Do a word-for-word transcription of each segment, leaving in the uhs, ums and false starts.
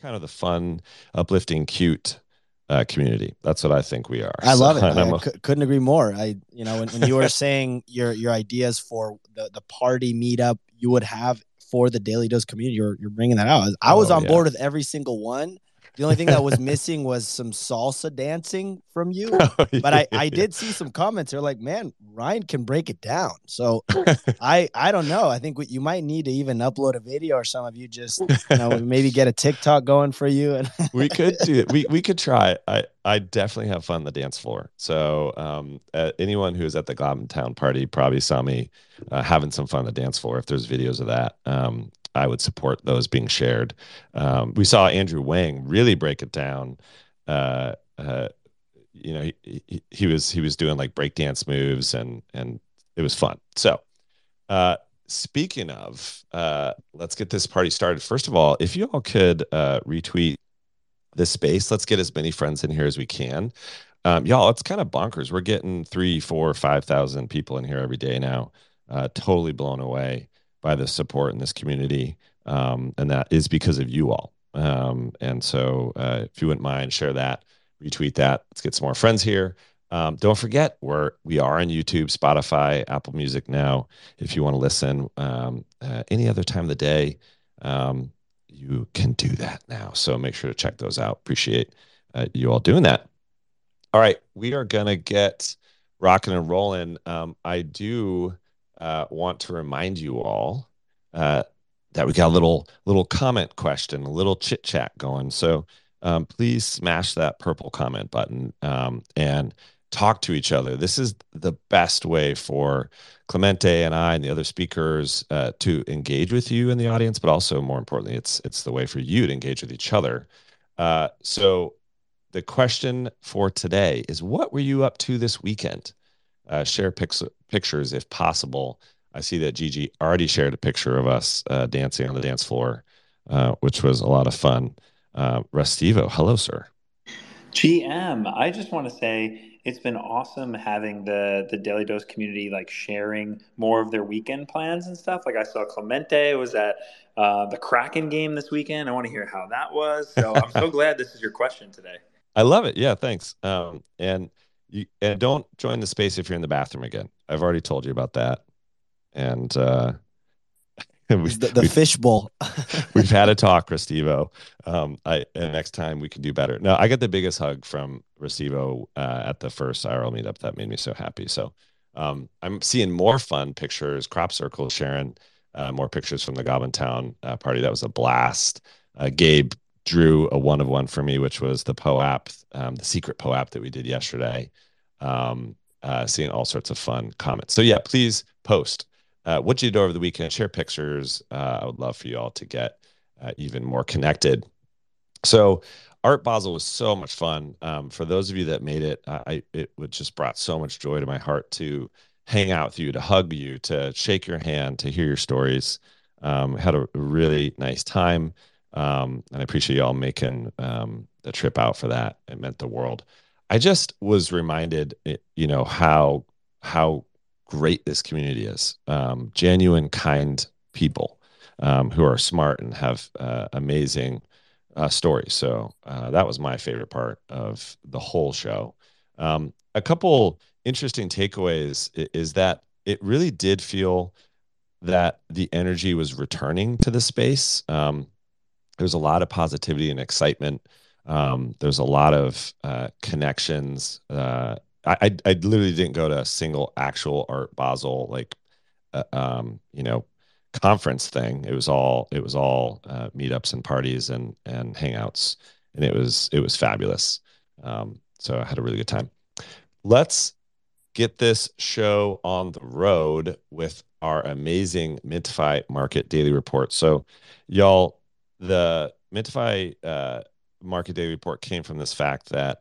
kind of the fun, uplifting, cute uh, community. That's what I think we are. I so, love it. I a... c- couldn't agree more. I, you know, when, when you were saying your your ideas for the, the party meetup you would have for the Daily Dose community, you're you're bringing that out. I was oh, on yeah. board with every single one. The only thing that was missing was some salsa dancing from you. Oh, yeah. But I, I did see some comments. They're like, man, Ryan can break it down. So I I don't know. I think we, you might need to even upload a video, or some of you just, you know, maybe get a TikTok going for you. And we could do it. We, we could try it. I, I definitely have fun on the dance floor. So um, uh, anyone who was at the Goblin Town party probably saw me uh, having some fun on the dance floor. If there's videos of that, um, I would support those being shared. Um, we saw Andrew Wang really break it down. Uh, uh, you know, he, he, he was he was doing like breakdance moves, and and it was fun. So, uh, speaking of, uh, let's get this party started. First of all, if you all could uh, retweet this space, let's get as many friends in here as we can. Um, y'all, it's kind of bonkers. We're getting three, four, five thousand people in here every day now. Uh, totally blown away by the support in this community, um, and that is because of you all. Um, and so uh, if you wouldn't mind, share that, retweet that. Let's get some more friends here. Um, don't forget, we're, we are on YouTube, Spotify, Apple Music now, if you want to listen um, uh, any other time of the day. Um, you can do that now. So make sure to check those out. Appreciate uh, you all doing that. All right, we are going to get rocking and rolling. Um, I do... Uh, want to remind you all uh, that we got a little little comment question, a little chit chat going. So um, please smash that purple comment button um, and talk to each other. This is the best way for Clemente and I and the other speakers uh, to engage with you in the audience, but also more importantly, it's it's the way for you to engage with each other. Uh, so the question for today is, what were you up to this weekend? Uh, share pics- pictures if possible. I see that Gigi already shared a picture of us uh, dancing on the dance floor, uh, which was a lot of fun. Uh, Rustivo, hello, sir. G M, I just want to say it's been awesome having the the Daily Dose community like sharing more of their weekend plans and stuff. Like I saw Clemente was at uh, the Kraken game this weekend. I want to hear how that was. So I'm so glad this is your question today. I love it. Yeah, thanks. Um, and You, and don't join the space if you're in the bathroom again. I've already told you about that. And uh, we, the, the fishbowl. We've had a talk, Restivo. Um, I and next time we can do better. No, I got the biggest hug from Restivo uh, at the first I R L meetup. That made me so happy. So um, I'm seeing more fun pictures. Crop Circle Sharon, uh, more pictures from the Goblin Town uh, party. That was a blast. Uh, Gabe drew a one of one for me, which was the P O A P, um, the secret P O A P that we did yesterday. Um, uh, seeing all sorts of fun comments. So yeah, please post uh, what you did over the weekend. Share pictures. Uh, I would love for you all to get uh, even more connected. So Art Basel was so much fun. Um, for those of you that made it, I it would just brought so much joy to my heart to hang out with you, to hug you, to shake your hand, to hear your stories. Um, had a really nice time. Um, and I appreciate y'all making um, the trip out for that. It meant the world. I just was reminded, you know, how how great this community is. Um, genuine, kind people um, who are smart and have uh, amazing uh, stories. So uh, that was my favorite part of the whole show. Um, a couple interesting takeaways is that it really did feel that the energy was returning to the space. Um, There's a lot of positivity and excitement. Um, there's a lot of uh, connections. Uh, I, I I literally didn't go to a single actual Art Basel like uh, um, you know conference thing. It was all it was all uh, meetups and parties and and hangouts, and it was it was fabulous. Um, so I had a really good time. Let's get this show on the road with our amazing Mintify Market Daily Report. So y'all. The Mintify uh, Market Daily Report came from this fact that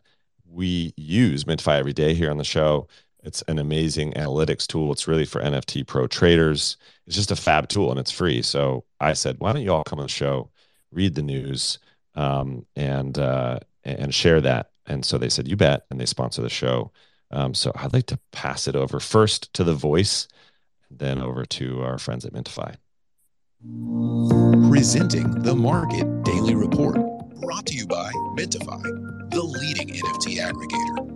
we use Mintify every day here on the show. It's an amazing analytics tool. It's really for N F T pro traders. It's just a fab tool, and it's free. So I said, why don't you all come on the show, read the news, um, and uh, and share that. And so they said, you bet, and they sponsor the show. Um, so I'd like to pass it over first to The Voice, then over to our friends at Mintify. Presenting the Market Daily Report, brought to you by Mintify, the leading N F T aggregator.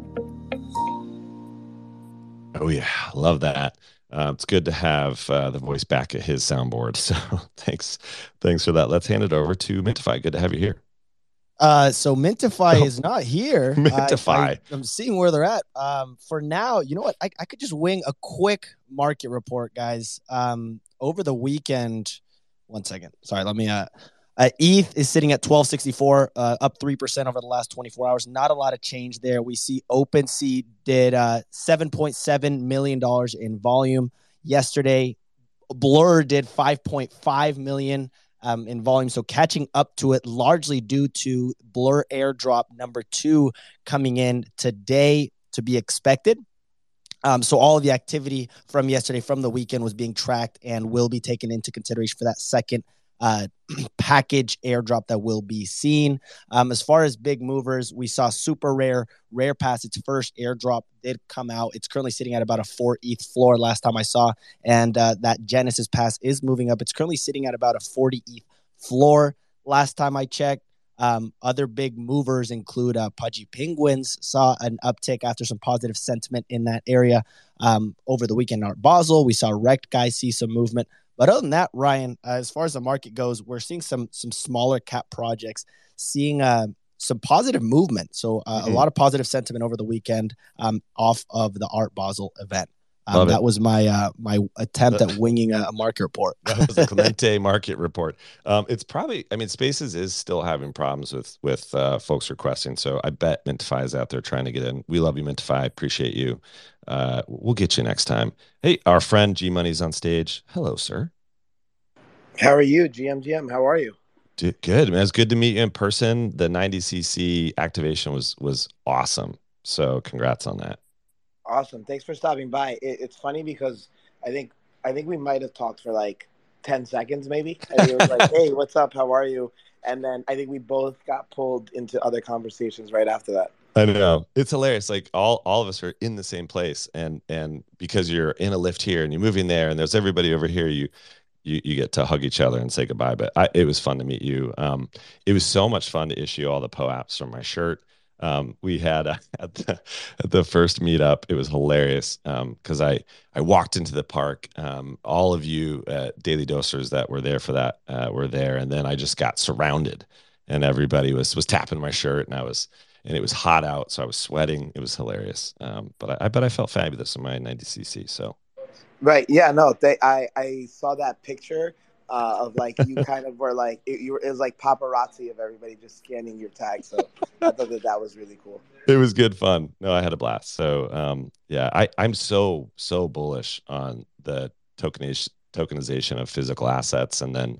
Oh, yeah. Love that. Uh, it's good to have uh, the voice back at his soundboard. So thanks. Thanks for that. Let's hand it over to Mintify. Good to have you here. Uh, so Mintify oh. is not here. Mintify. I, I, I'm seeing where they're at. Um, for now, you know what? I, I could just wing a quick market report, guys. Um, over the weekend, one second. Sorry, let me. Uh, uh, E T H is sitting at twelve sixty-four, uh, up three percent over the last twenty-four hours. Not a lot of change there. We see OpenSea did uh, seven point seven million dollars in volume yesterday. Blur did five point five million dollars. Um, in volume, so catching up to it largely due to Blur airdrop number two coming in today to be expected. Um, so all of the activity from yesterday, from the weekend, was being tracked and will be taken into consideration for that second uh, package airdrop that will be seen. Um, as far as big movers, we saw Super Rare, Rare Pass, its first airdrop did come out. It's currently sitting at about a four E T H floor last time I saw. And uh, that Genesis Pass is moving up. It's currently sitting at about a forty E T H floor last time I checked. Um, other big movers include uh, Pudgy Penguins, saw an uptick after some positive sentiment in that area um, over the weekend. Art Basel, we saw Rekt guys see some movement. But other than that, Ryan, uh, as far as the market goes, we're seeing some some smaller cap projects, seeing uh, some positive movement. So uh, mm-hmm. a lot of positive sentiment over the weekend um, off of the Art Basel event. Um, that it. was my uh, my attempt at winging a market report. That was a Clemente market report. Um, it's probably, I mean, Spaces is still having problems with with uh, folks requesting. So I bet Mintify is out there trying to get in. We love you, Mintify. Appreciate you. Uh, we'll get you next time. Hey, our friend G Money's on stage. Hello, sir. How are you, G M G M? How are you? Dude, good, man. It's good to meet you in person. The ninety C C activation was was awesome. So congrats on that. Awesome. Thanks for stopping by. It, it's funny because I think I think we might have talked for like ten seconds maybe. And it was like, hey, what's up? How are you? And then I think we both got pulled into other conversations right after that. I know. It's hilarious. Like all, all of us are in the same place. And and because you're in a lift here and you're moving there and there's everybody over here, you you, you get to hug each other and say goodbye. But I, it was fun to meet you. Um, it was so much fun to issue all the P O A Ps from my shirt. Um, we had uh, at, the, at the first meetup, it was hilarious because um, I, I walked into the park. Um, all of you uh, daily dosers that were there for that uh, were there. And then I just got surrounded and everybody was was tapping my shirt and I was and it was hot out. So I was sweating. It was hilarious. Um, but I, I bet I felt fabulous in my ninety C C. So. Right. Yeah, no, they, I, I saw that picture. Uh, of like you kind of were like it, you were, it was like paparazzi of everybody just scanning your tag. So I thought that that was really cool. It was good fun. No, I had a blast. So um, yeah, I I'm so so bullish on the tokenization tokenization of physical assets, and then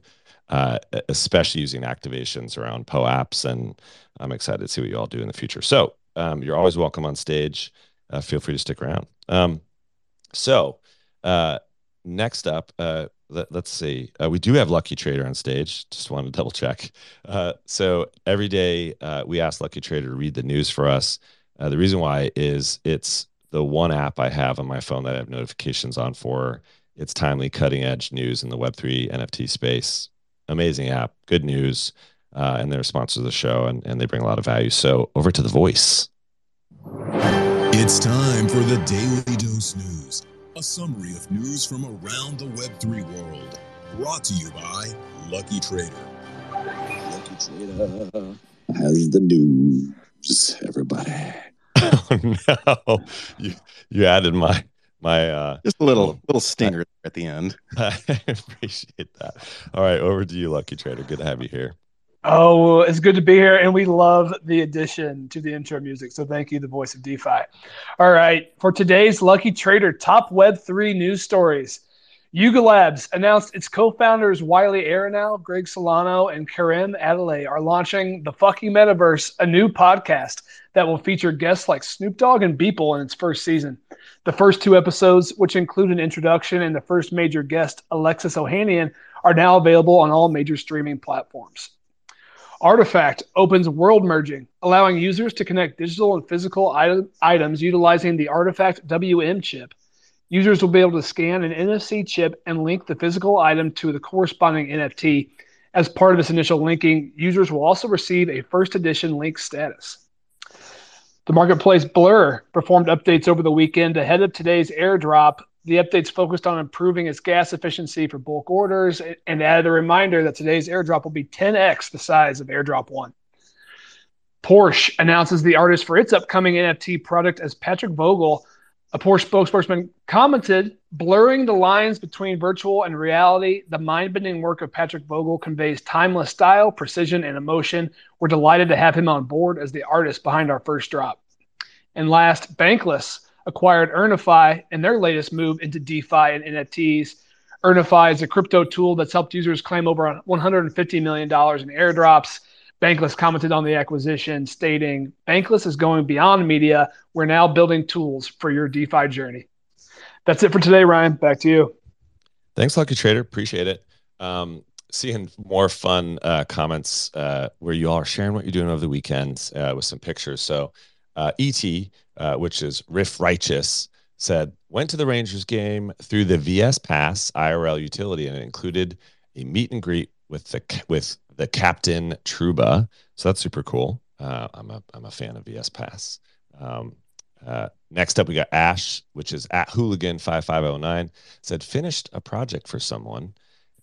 uh, especially using activations around P O A Ps. And I'm excited to see what you all do in the future. So um, you're always welcome on stage. Uh, feel free to stick around. Um, so uh, next up. Uh, Let's see. Uh, we do have Lucky Trader on stage. Just want to double check. Uh, so every day uh, we ask Lucky Trader to read the news for us. Uh, the reason why is it's the one app I have on my phone that I have notifications on for. It's timely, cutting-edge news in the Web three N F T space. Amazing app. Good news. Uh, and they're sponsors of the show, and, and they bring a lot of value. So over to The Voice. It's time for the Daily Dose News. A summary of news from around the Web three world, brought to you by Lucky Trader. Lucky Trader has the news, everybody. Oh, no. You, you added my... my uh, Just a little little stinger I, at the end. I appreciate that. All right, over to you, Lucky Trader. Good to have you here. Oh, it's good to be here, and we love the addition to the intro music, so thank you, the voice of DeFi. All right, for today's Lucky Trader top Web three news stories, Yuga Labs announced its co-founders Wiley Aronow, Greg Solano, and Karim Adelaide are launching The Fucking Metaverse, a new podcast that will feature guests like Snoop Dogg and Beeple in its first season. The first two episodes, which include an introduction and the first major guest, Alexis Ohanian, are now available on all major streaming platforms. Artifact opens world merging, allowing users to connect digital and physical item, items utilizing the Artifact W M chip. Users will be able to scan an N F C chip and link the physical item to the corresponding N F T, As part of this initial linking, users will also receive a first edition link status. The marketplace Blur performed updates over the weekend ahead of today's airdrop. The updates focused on improving its gas efficiency for bulk orders and added a reminder that today's airdrop will be ten x the size of airdrop one. Porsche announces the artist for its upcoming N F T product as Patrick Vogel, a Porsche spokesperson, commented, "Blurring the lines between virtual and reality, the mind-bending work of Patrick Vogel conveys timeless style, precision, and emotion. We're delighted to have him on board as the artist behind our first drop." And last, Bankless acquired Earnify in their latest move into DeFi and N F Ts. Earnify is a crypto tool that's helped users claim over one hundred fifty million dollars in airdrops. Bankless commented on the acquisition, stating, "Bankless is going beyond media. We're now building tools for your DeFi journey." That's it for today, Ryan. Back to you. Thanks, Lucky Trader. Appreciate it. Um, seeing more fun uh, comments uh, where you all are sharing what you're doing over the weekend uh, with some pictures. So uh, E T, uh, which is Riff Righteous, said, "Went to the Rangers game through the V S Pass I R L utility, and it included a meet and greet with the with the Captain Truba." So that's super cool. Uh, I'm a I'm a fan of V S Pass. Um, uh, next up, we got Ash, which is at Hooligan five five oh nine, said, "Finished a project for someone.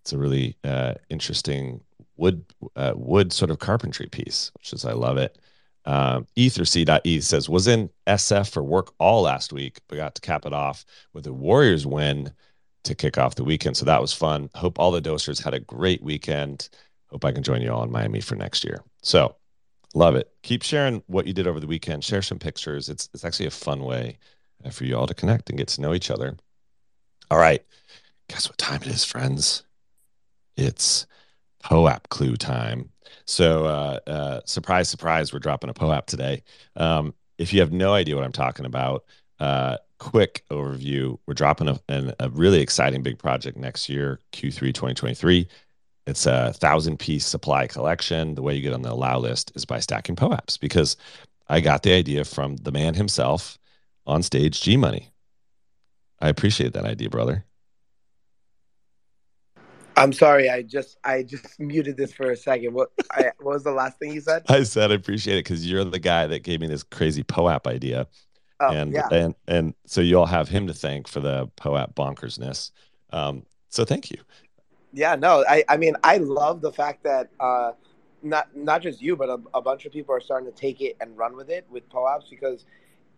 It's a really uh, interesting wood uh, wood sort of carpentry piece," which is I love it. Um, Etherc.E says, "Was in S F for work all last week, but got to cap it off with a Warriors win to kick off the weekend. So that was fun. Hope all the dosers had a great weekend. Hope I can join you all in Miami for next year." So love it. Keep sharing what you did over the weekend. Share some pictures. It's it's actually a fun way for you all to connect and get to know each other. All right. Guess what time it is, friends? It's P O A P clue time. So uh, uh, surprise, surprise, we're dropping a P O A P today. Um, if you have no idea what I'm talking about, uh, quick overview. We're dropping a, an, a really exciting big project next year, Q three twenty twenty-three. It's a thousand piece supply collection. The way you get on the allow list is by stacking P O A Ps, because I got the idea from the man himself on stage, G Money. I appreciate that idea, brother. I'm sorry. I just, I just muted this for a second. What, I, what was the last thing you said? I said, I appreciate it, because you're the guy that gave me this crazy P O A P idea. Oh, and, yeah. and and so you all have him to thank for the P O A P bonkersness. Um, so thank you. Yeah, no, I, I mean, I love the fact that uh, not not just you, but a, a bunch of people are starting to take it and run with it with P O A Ps, because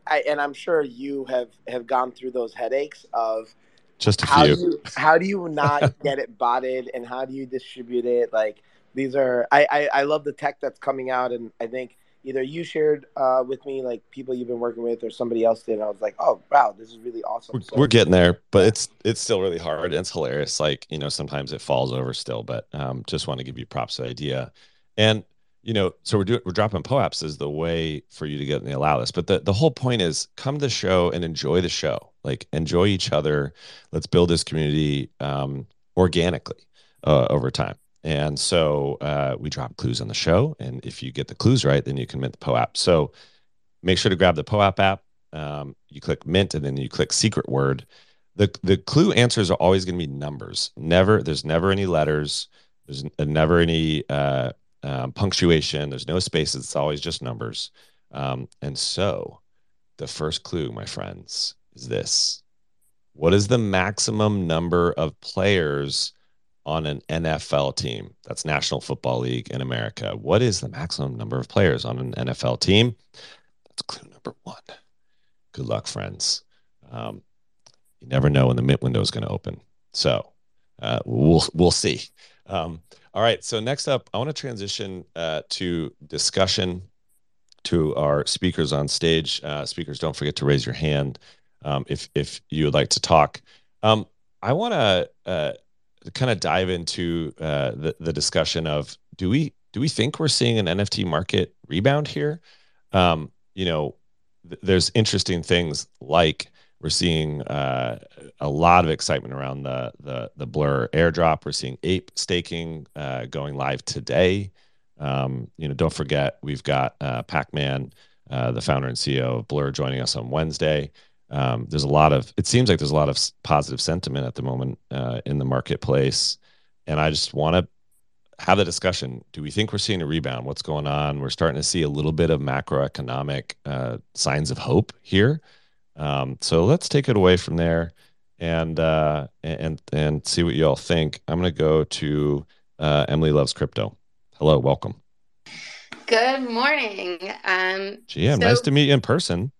I, and I'm sure you have, have gone through those headaches of just a how, few. Do you, how do you not get it botted, and how do you distribute it? Like, these are, I, I, I love the tech that's coming out, and I think either you shared uh, with me, like people you've been working with, or somebody else did. And I was like, oh, wow, this is really awesome. So, we're getting there, but it's it's still really hard. And it's hilarious. Like, you know, sometimes it falls over still, but um, just want to give you props to the idea. And, you know, so we're doing, we're dropping P O A Ps is the way for you to get in the allow list. But the, the whole point is come to the show and enjoy the show. Like, enjoy each other. Let's build this community um, organically uh, over time. And so uh, we drop clues on the show. And if you get the clues right, then you can mint the P O A P. So make sure to grab the P O A P app. Um, you click mint, and then you click secret word. The the clue answers are always going to be numbers. Never, there's never any letters. There's never any uh, um, punctuation. There's no spaces. It's always just numbers. Um, and so the first clue, my friends, is this. What is the maximum number of players on an N F L team? That's National Football League in America. What is the maximum number of players on an N F L team? That's clue number one. Good luck, friends. Um, you never know when the mint window is going to open. So uh, we'll, we'll see. Um, all right. So next up, I want to transition uh, to discussion to our speakers on stage. Uh, speakers, don't forget to raise your hand um, if, if you would like to talk. Um, I want to... Uh, kind of dive into uh, the, the discussion of, do we do we think we're seeing an N F T market rebound here? Um, you know, th there's interesting things, like we're seeing uh, a lot of excitement around the, the, the Blur airdrop. We're seeing ape staking uh, going live today. Um, you know, don't forget, we've got uh, Pac-Man, uh, the founder and C E O of Blur, joining us on Wednesday. Um, there's a lot of, it seems like there's a lot of positive sentiment at the moment uh, in the marketplace. And I just want to have the discussion. Do we think we're seeing a rebound? What's going on? We're starting to see a little bit of macroeconomic uh, signs of hope here. Um, so let's take it away from there and uh, and and see what y'all think. I'm going to go to uh, Emily Loves Crypto. Hello, welcome. Good morning. Um, G M, so nice to meet you in person.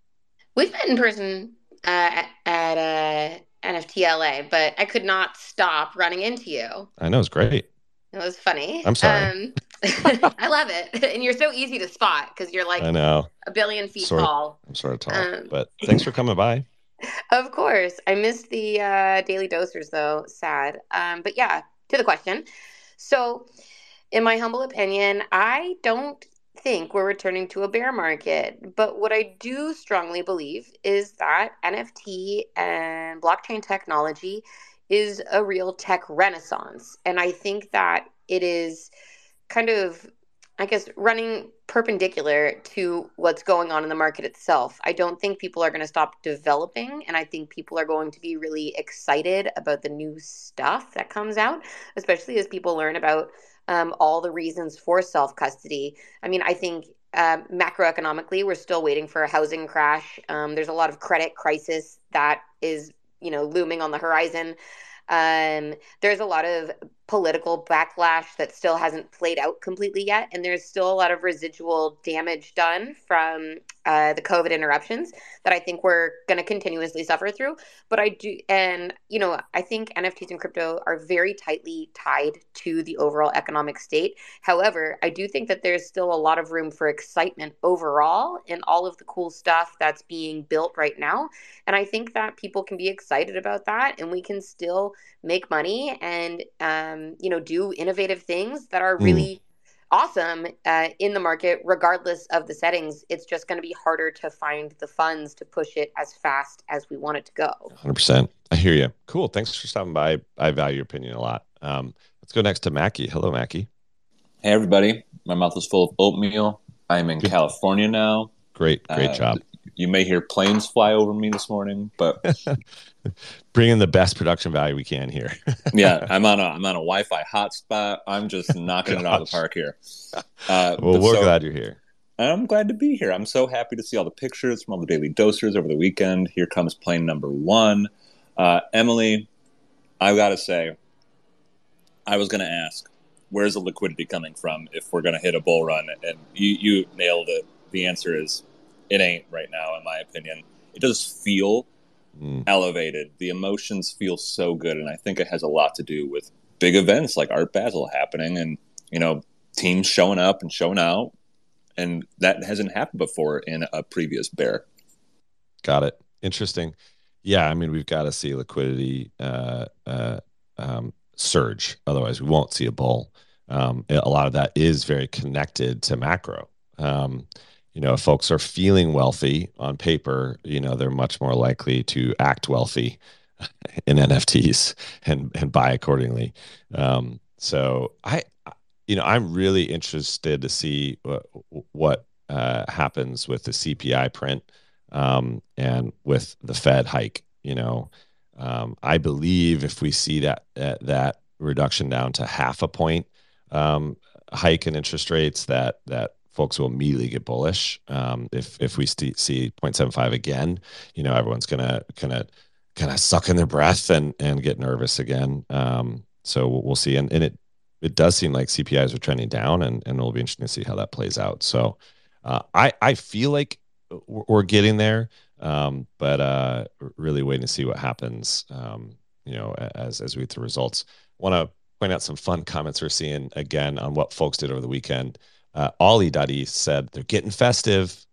We've met in person uh, at, at uh, N F T L A, but I could not stop running into you. I know, it's great. It was funny. I'm sorry. Um, I love it. And you're so easy to spot because you're like I know. a billion feet sort tall. Of, I'm sort of tall, um, but thanks for coming by. Of course. I missed the uh, Daily Dosers, though. Sad. Um, but yeah, to the question. So in my humble opinion, I don't think we're returning to a bear market. But what I do strongly believe is that N F T and blockchain technology is a real tech renaissance. And I think that it is kind of, I guess, running perpendicular to what's going on in the market itself. I don't think people are going to stop developing. And I think people are going to be really excited about the new stuff that comes out, especially as people learn about um, all the reasons for self-custody. I mean, I think um, macroeconomically, we're still waiting for a housing crash. Um, there's a lot of credit crisis that is, you know, looming on the horizon. Um, there's a lot of political backlash that still hasn't played out completely yet. And there's still a lot of residual damage done from uh, the COVID interruptions that I think we're going to continuously suffer through. But I do, and, you know, I think N F Ts and crypto are very tightly tied to the overall economic state. However, I do think that there's still a lot of room for excitement overall in all of the cool stuff that's being built right now. And I think that people can be excited about that and we can still make money and, um, you know, do innovative things that are really mm. awesome uh, in the market, regardless of the settings. It's just going to be harder to find the funds to push it as fast as we want it to go. one hundred percent. I hear you. Cool. Thanks for stopping by. I value your opinion a lot. Um, let's go next to Mackie. Hello, Mackie. Hey, everybody. My mouth is full of oatmeal. I'm in Good. California now. Great. Great uh, job. You may hear planes fly over me this morning, but bring in the best production value we can here. yeah, I'm on a I'm on a Wi-Fi hotspot. I'm just knocking Gosh. it out of the park here. Uh, well, we're so, glad you're here. I'm glad to be here. I'm so happy to see all the pictures from all the Daily Dosers over the weekend. Here comes plane number one. Uh, Emily, I've got to say, I was going to ask, where's the liquidity coming from if we're going to hit a bull run? And you, you nailed it. The answer is, it ain't right now, in my opinion. It does feel mm. elevated. The emotions feel so good, and I think it has a lot to do with big events like Art Basel happening and, you know, teams showing up and showing out, and that hasn't happened before in a previous bear. Got it. Interesting. Yeah, I mean, we've got to see liquidity uh, uh, um, surge. Otherwise, we won't see a bull. Um, a lot of that is very connected to macro. Um You know, if folks are feeling wealthy on paper, you know, they're much more likely to act wealthy in N F Ts and, and buy accordingly. Um, so I, you know, I'm really interested to see what, what uh, happens with the C P I print um, and with the Fed hike. You know, um, I believe if we see that, uh, that reduction down to half a point um, hike in interest rates, that, that, folks will immediately get bullish. Um, if if we st- see zero point seven five again, you know, everyone's gonna gonna kind of suck in their breath and and get nervous again. Um, so we'll see. And and it it does seem like C P Is are trending down, and and it'll be interesting to see how that plays out. So uh, I I feel like we're getting there, um, but uh, really waiting to see what happens. Um, you know, as as we get the results. Want to point out some fun comments we're seeing again on what folks did over the weekend. Uh, Ollie.e said they're getting festive.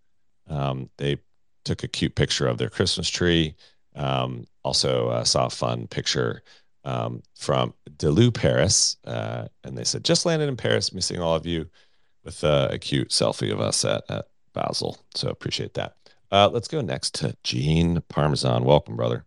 Um, they took a cute picture of their Christmas tree. Um, also uh, saw a fun picture um, from Deleu, Paris. Uh, and they said, just landed in Paris, missing all of you, with uh, a cute selfie of us at, at Basel. So appreciate that. Uh, let's go next to Gene Parmesan. Welcome, brother.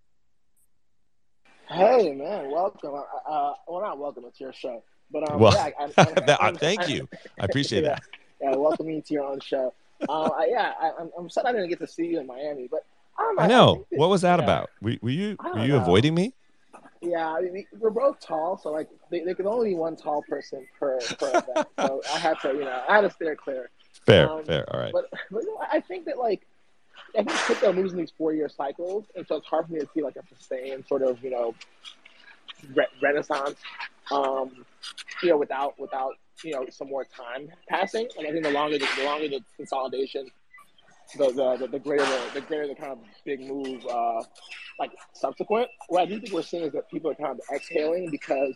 Hey, man. Welcome. Uh, well, not welcome. It's your show. But um, well, yeah, I, I, I, I, thank I, you. I appreciate yeah, that. Yeah, welcome you to your own show. Uh, I, yeah, I, I'm, I'm sad I didn't get to see you in Miami, but I, don't know, I know. I what was that yeah. about? Were, were you were you know. avoiding me? Yeah, I mean, we're both tall, so like they, they can only be one tall person per, per event. So I had to, you know, I had to steer clear. Fair, um, fair, all right. But, but you know, I think that like I think crypto moves in these four-year cycles, and so it's hard for me to see like a sustained sort of, you know, re renaissance, um, you know, without without you know some more time passing. And I think the longer the, the longer the consolidation, the the the, the greater the, the greater the kind of big move, uh, like subsequent. What I do think we're seeing is that people are kind of exhaling because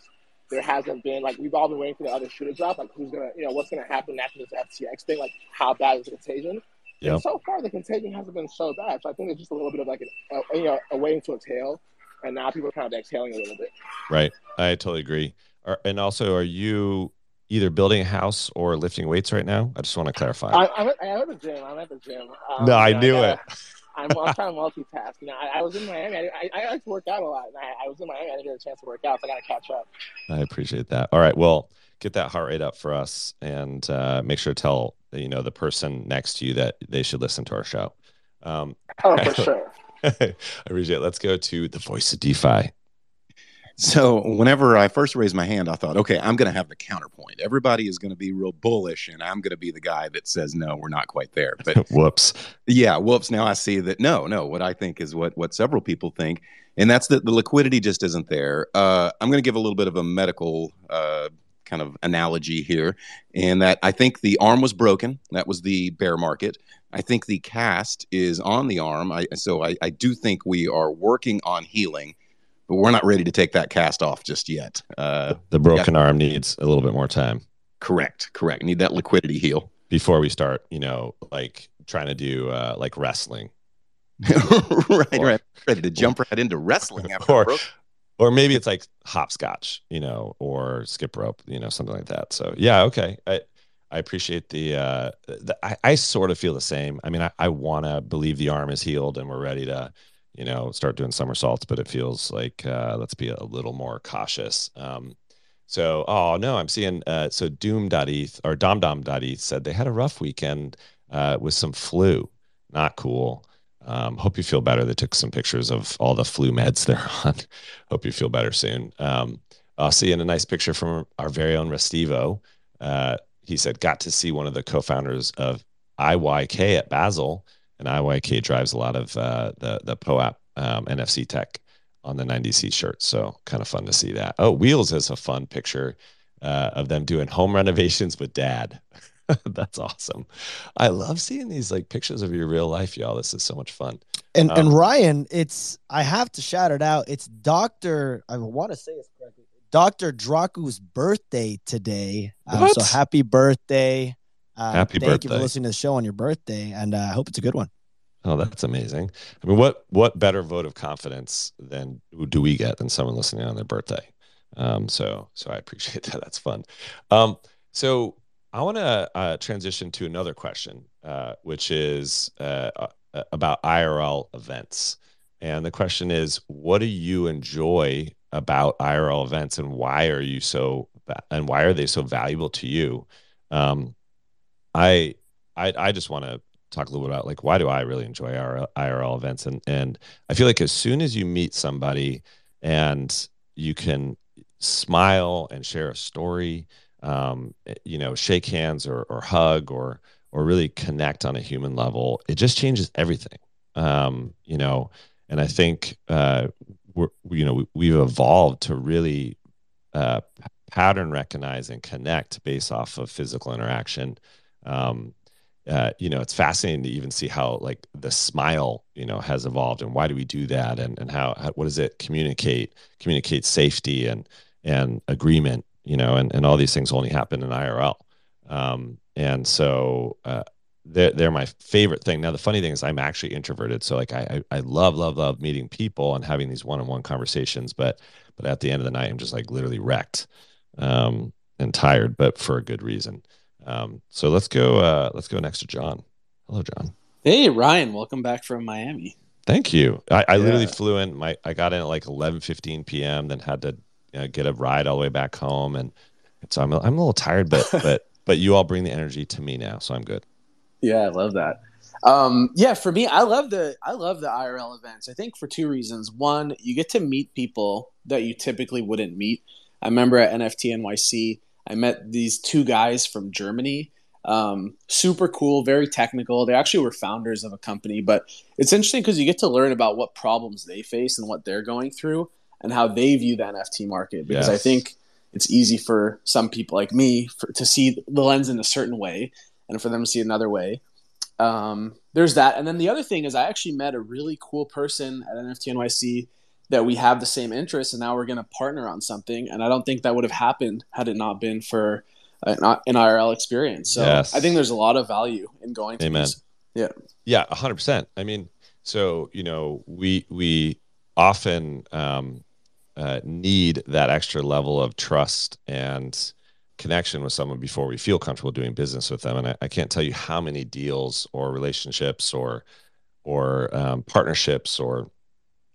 there hasn't been, like, we've all been waiting for the other shoe to drop. Like, who's gonna, you know, what's gonna happen after this F T X thing? Like, how bad is the contagion? Yep. And so far, the contagion hasn't been so bad. So I think it's just a little bit of like a, a, you know, a waiting to exhale, and now people are kind of exhaling a little bit. Right, I totally agree. Are, and also, are you either building a house or lifting weights right now? I just want to clarify. I, I'm, at, I'm at the gym. I'm at the gym. Um, no, I you know, knew I gotta, it. I'm, I'm trying to multitask. You know, I, I was in Miami. I, I, I like to work out a lot, and I, I was in Miami. I didn't get a chance to work out, so I got to catch up. I appreciate that. All right, well, get that heart rate up for us, and uh, make sure to tell you know the person next to you that they should listen to our show. Um, oh, for sure. I appreciate it. Let's go to the voice of DeFi. So whenever I first raised my hand, I thought, okay, I'm going to have the counterpoint. Everybody is going to be real bullish, and I'm going to be the guy that says, no, we're not quite there. But whoops. Yeah, whoops. Now I see that, no, no, what I think is what, what several people think, and that's that the liquidity just isn't there. Uh, I'm going to give a little bit of a medical uh, kind of analogy here, and that I think the arm was broken. That was the bear market. I think the cast is on the arm. I, so I, I do think we are working on healing, but we're not ready to take that cast off just yet. Uh, the broken yeah. arm needs a little bit more time. Correct. Correct. Need that liquidity heal before we start, you know, like trying to do uh, like wrestling. right. Or, right. Ready to jump right into wrestling. After or, broken. or maybe it's like hopscotch, you know, or skip rope, you know, something like that. So yeah. Okay. I, I appreciate the, uh, the I, I sort of feel the same. I mean, I, I want to believe the arm is healed and we're ready to, you know, start doing somersaults, but it feels like uh, let's be a little more cautious. Um, so, oh, no, I'm seeing, uh, so Doom dot E T H or Dom Dom dot E T H said they had a rough weekend uh, with some flu. Not cool. Um, hope you feel better. They took some pictures of all the flu meds they're on. Hope you feel better soon. Um, I'll see you in a nice picture from our very own Restivo. Uh, he said, got to see one of the co-founders of I Y K at Basel. And I Y K drives a lot of uh, the, the P O A P um, N F C tech on the ninety C shirt. So kind of fun to see that. Oh, Wheels has a fun picture uh, of them doing home renovations with dad. That's awesome. I love seeing these like pictures of your real life, y'all. This is so much fun. And, um, and Ryan, it's, I have to shout it out. It's Doctor, I want to say it's correctly, Doctor Dracu's birthday today. Um, so happy birthday. Uh, Happy thank birthday. You for listening to the show on your birthday, and uh, I hope it's a good one. Oh, that's amazing. I mean, what what better vote of confidence than do we get than someone listening on their birthday? Um, so so I appreciate that. That's fun. Um, so I want to uh, transition to another question, uh, which is uh, uh, about I R L events. And the question is, what do you enjoy about I R L events, and why are you so and why are they so valuable to you? Um, I, I, I just want to talk a little bit about like, why do I really enjoy our I R L events? And, and I feel like as soon as you meet somebody and you can smile and share a story, um, you know, shake hands or, or hug or, or really connect on a human level, it just changes everything. Um, you know, and I think, uh, we're, you know, we, we've evolved to really, uh, pattern recognize and connect based off of physical interaction. Um, uh, you know, it's fascinating to even see how like the smile, you know, has evolved and why do we do that? And, and how, how, what does it communicate, communicate safety and, and agreement, you know, and, and all these things only happen in I R L. Um, and so, uh, they're, they're my favorite thing. Now, the funny thing is I'm actually introverted. So like, I, I, I love, love, love meeting people and having these one-on-one conversations, but, but at the end of the night, I'm just like literally wrecked, um, and tired, but for a good reason. Um, so let's go, uh, let's go next to John. Hello, John. Hey, Ryan. Welcome back from Miami. Thank you. I, I yeah. literally flew in my, I got in at like eleven fifteen P M then had to you know, get a ride all the way back home. And so I'm, I'm a little tired, but, but, but you all bring the energy to me now. So I'm good. Yeah, I love that. Um, yeah, for me, I love the I love the I R L events. I think for two reasons. One, you get to meet people that you typically wouldn't meet. I remember at N F T N Y C, I met these two guys from Germany. Um, super cool, very technical. They actually were founders of a company, but it's interesting because you get to learn about what problems they face and what they're going through and how they view the N F T market. Because yes. I think it's easy for some people like me for, to see the lens in a certain way and for them to see another way. Um, there's that. And then the other thing is I actually met a really cool person at N F T N Y C that we have the same interests, and now we're going to partner on something. And I don't think that would have happened had it not been for an, an I R L experience. So yes. I think there's a lot of value in going to Amen. This. Yeah. Yeah. A hundred percent. I mean, so, you know, we, we often, um, uh, need that extra level of trust and connection with someone before we feel comfortable doing business with them. And I, I can't tell you how many deals or relationships or, or, um, partnerships or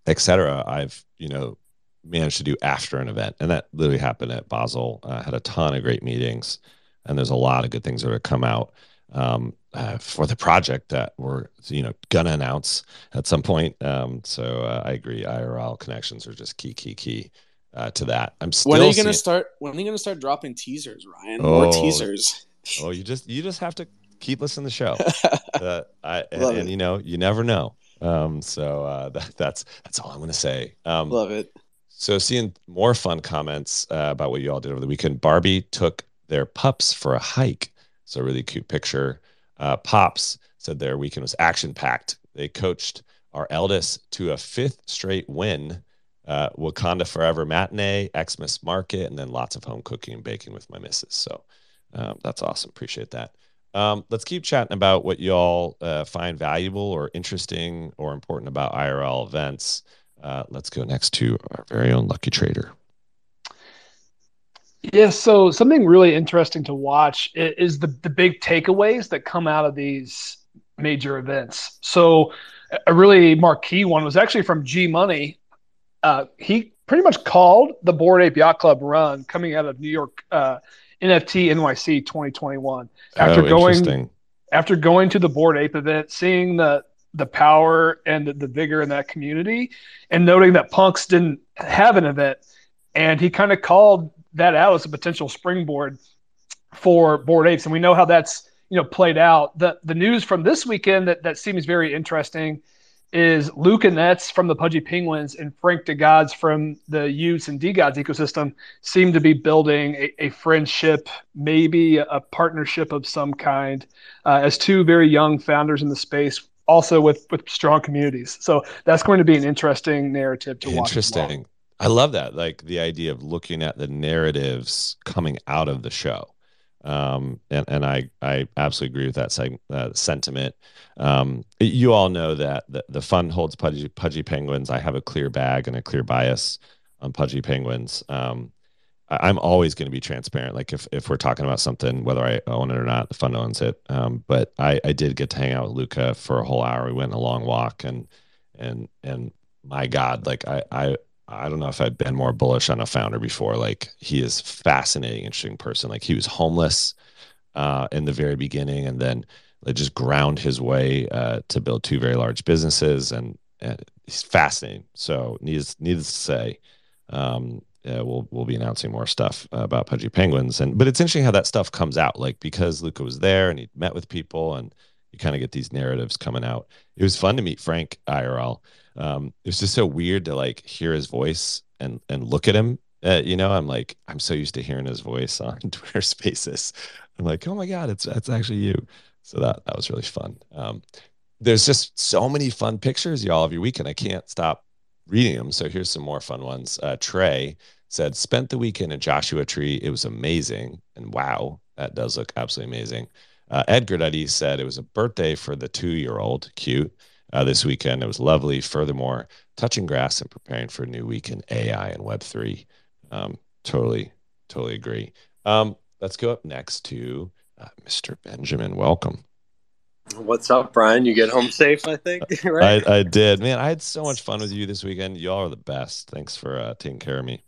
et cetera, I've, you know, managed to do after an event. And that literally happened at Basel. I uh, had a ton of great meetings, and there's a lot of good things that have come out um, uh, for the project that we're, you know, gonna announce at some point. Um, so uh, I agree. I R L connections are just key, key, key. Uh, to that, I'm still. When are you gonna start? When are you gonna start dropping teasers, Ryan? Oh, more teasers. Oh, you just you just have to keep listening to the show. uh, I and, and you know you never know. Um, so uh, that, that's that's all I'm gonna say. Um, Love it. So seeing more fun comments uh, about what you all did over the weekend. Barbie took their pups for a hike. It's a really cute picture. Uh, Pops said their weekend was action packed. They coached our eldest to a fifth straight win. Uh, Wakanda Forever matinee, Xmas market, and then lots of home cooking and baking with my missus. So um, that's awesome. Appreciate that. Um, let's keep chatting about what y'all uh, find valuable or interesting or important about I R L events. Uh, let's go next to our very own Lucky Trader. Yeah, so something really interesting to watch is the, the big takeaways that come out of these major events. So a really marquee one was actually from G Money. Uh, he pretty much called the Bored Ape Yacht Club run coming out of New York uh, N F T N Y C twenty twenty-one. After oh, going, after going to the Bored Ape event, seeing the the power and the, the vigor in that community, and noting that punks didn't have an event, and he kind of called that out as a potential springboard for Bored Apes, and we know how that's you know played out. The the news from this weekend that that seems very interesting is Luke Annetts from the Pudgy Penguins and Frank DeGods from the Utes and DeGods ecosystem seem to be building a, a friendship, maybe a partnership of some kind, uh, as two very young founders in the space, also with, with strong communities. So that's going to be an interesting narrative to watch. Interesting. I love that. Like the idea of looking at the narratives coming out of the show. Um, and, and I, I absolutely agree with that seg- uh, sentiment. Um, you all know that the, the fund holds Pudgy, Pudgy Penguins. I have a clear bag and a clear bias on Pudgy Penguins. Um, I, I'm always going to be transparent. Like if, if we're talking about something, whether I own it or not, the fund owns it. Um, but I, I did get to hang out with Luca for a whole hour. We went on a long walk and, and, and my God, like I, I, I don't know if I've been more bullish on a founder before. Like he is fascinating, interesting person. Like he was homeless uh, in the very beginning, and then like, just ground his way uh, to build two very large businesses, and, and he's fascinating. So needless, needless to say, um, uh, we'll we'll be announcing more stuff uh, about Pudgy Penguins, and but it's interesting how that stuff comes out. Like because Luca was there and he met with people, and you kind of get these narratives coming out. It was fun to meet Frank I R L. Um, it was just so weird to like hear his voice and, and look at him, uh, you know, I'm like, I'm so used to hearing his voice on Twitter Spaces. I'm like, oh my God, it's, that's actually you. So that, that was really fun. Um, there's just so many fun pictures y'all of your weekend. I can't stop reading them. So here's some more fun ones. Uh, Trey said, spent the weekend at Joshua Tree. It was amazing. And wow, that does look absolutely amazing. Uh, Edgar Duddy said it was a birthday for the two-year-old. Cute. Uh, this weekend, it was lovely. Furthermore, touching grass and preparing for a new week in A I and Web three. Um, totally, totally agree. Um, let's go up next to uh, Mister Benjamin. Welcome. What's up, Brian? You get home safe, I think, right? I, I did. Man, I had so much fun with you this weekend. Y'all are the best. Thanks for uh, taking care of me.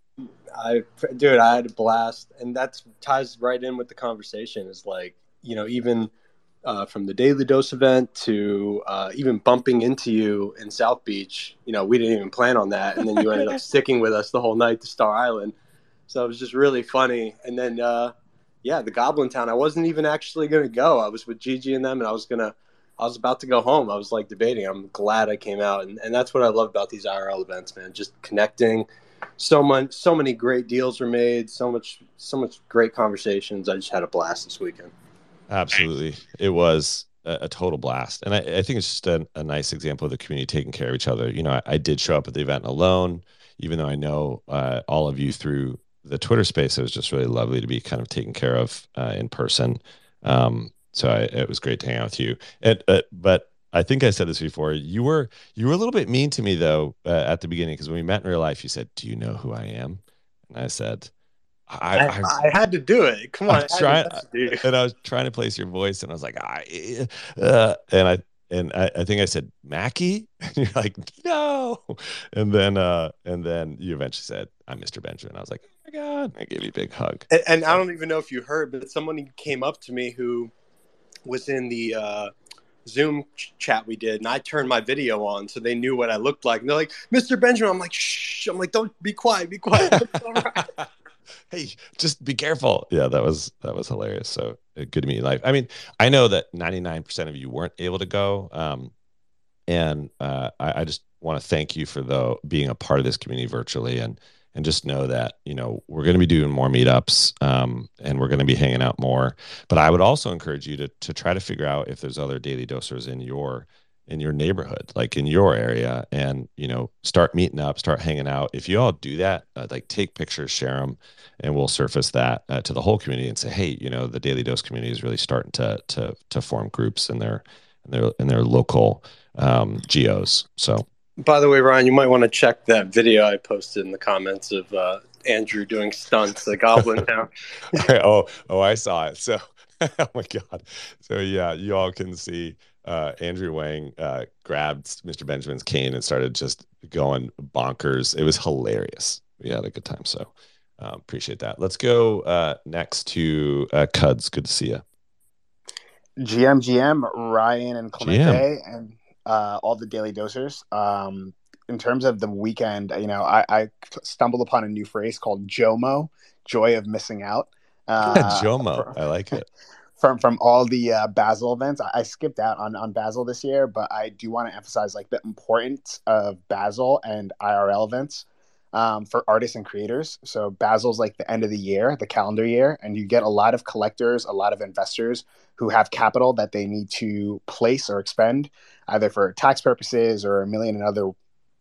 I, dude, I had a blast. And that ties right in with the conversation is like, you know, even uh, from the Daily Dose event to uh, even bumping into you in South Beach. You know, we didn't even plan on that. And then you ended up sticking with us the whole night to Star Island. So it was just really funny. And then, uh, yeah, the Goblin Town, I wasn't even actually going to go. I was with Gigi and them, and I was going to, I was about to go home. I was like debating. I'm glad I came out. And, and that's what I love about these I R L events, man, just connecting. So much, so many great deals were made. So much, so much great conversations. I just had a blast this weekend. Absolutely, it was a, a total blast, and I, I think it's just a, a nice example of the community taking care of each other. You know, I, I did show up at the event alone, even though I know uh, all of you through the Twitter space. It was just really lovely to be kind of taken care of uh, in person. Um, so I, it was great to hang out with you. And uh, but. I think I said this before. You were you were a little bit mean to me though uh, at the beginning, because when we met in real life, you said, "Do you know who I am?" And I said, "I, I, I, I had to do it. Come on, I trying." I, and I was trying to place your voice, and I was like, "I," uh, and I and I, I think I said Mackie, and you're like, "No," and then uh, and then you eventually said, "I'm Mister Benjamin." I was like, "Oh my god!" I gave you a big hug. And, and so, I don't even know if you heard, but someone came up to me who was in the. Uh, Zoom chat we did, and I turned my video on so they knew what I looked like, and they're like, Mister Benjamin. I'm like, shh. I'm like, don't be quiet, be quiet. All right. Hey, just be careful. Yeah, that was that was hilarious. So good to meet you live. I mean, I know that ninety-nine percent of you weren't able to go, um, and uh, I, I just want to thank you for though being a part of this community virtually, and and just know that, you know, we're going to be doing more meetups, um, and we're going to be hanging out more. But I would also encourage you to to try to figure out if there's other daily dosers in your in your neighborhood, like in your area, and, you know, start meeting up, start hanging out. If you all do that, uh, like take pictures, share them, and we'll surface that uh, to the whole community and say, hey, you know, the daily dose community is really starting to to to form groups in their in their in their local um, geos. So. By the way, Ryan, you might want to check that video I posted in the comments of uh, Andrew doing stunts at Goblin Town. oh, oh, I saw it. So, oh my God. So yeah, you all can see uh, Andrew Wang uh, grabbed Mister Benjamin's cane and started just going bonkers. It was hilarious. We had a good time. So uh, appreciate that. Let's go uh, next to uh, Cuds. Good to see you. G M G M Ryan and Clemente G M. And. Uh, all the daily dosers. Um, in terms of the weekend, you know, I, I stumbled upon a new phrase called JOMO, joy of missing out. Uh, yeah, JOMO, from, I like it. From from all the uh, Basel events, I, I skipped out on, on Basel this year, but I do want to emphasize like the importance of Basel and I R L events um, for artists and creators. So Basel's like the end of the year, the calendar year, and you get a lot of collectors, a lot of investors who have capital that they need to place or expend, either for tax purposes or a million and other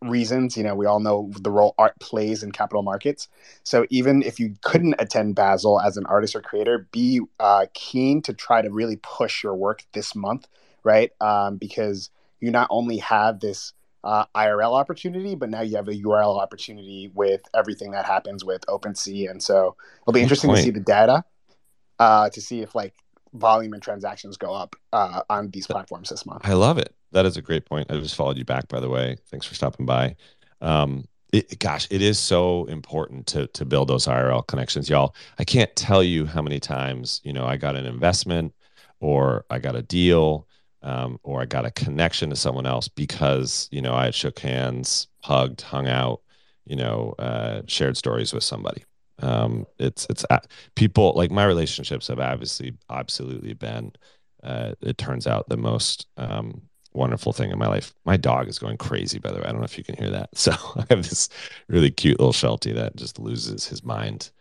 reasons. You know, we all know the role art plays in capital markets. So even if you couldn't attend Basel as an artist or creator, be uh, keen to try to really push your work this month, right? Um, because you not only have this uh, I R L opportunity, but now you have a U R L opportunity with everything that happens with OpenSea. And so it'll be interesting to see the data uh, to see if like volume and transactions go up uh, on these platforms this month. I love it. That is a great point. I just followed you back, by the way. Thanks for stopping by. Um, it, gosh, it is so important to to build those I R L connections, y'all. I can't tell you how many times, you know, I got an investment or I got a deal um, or I got a connection to someone else because, you know, I shook hands, hugged, hung out, you know, uh, shared stories with somebody. Um, it's it's uh, people like my relationships have obviously absolutely been, uh, it turns out, the most um wonderful thing in my life. My dog is going crazy, by the way. I don't know if you can hear that. So I have this really cute little Sheltie that just loses his mind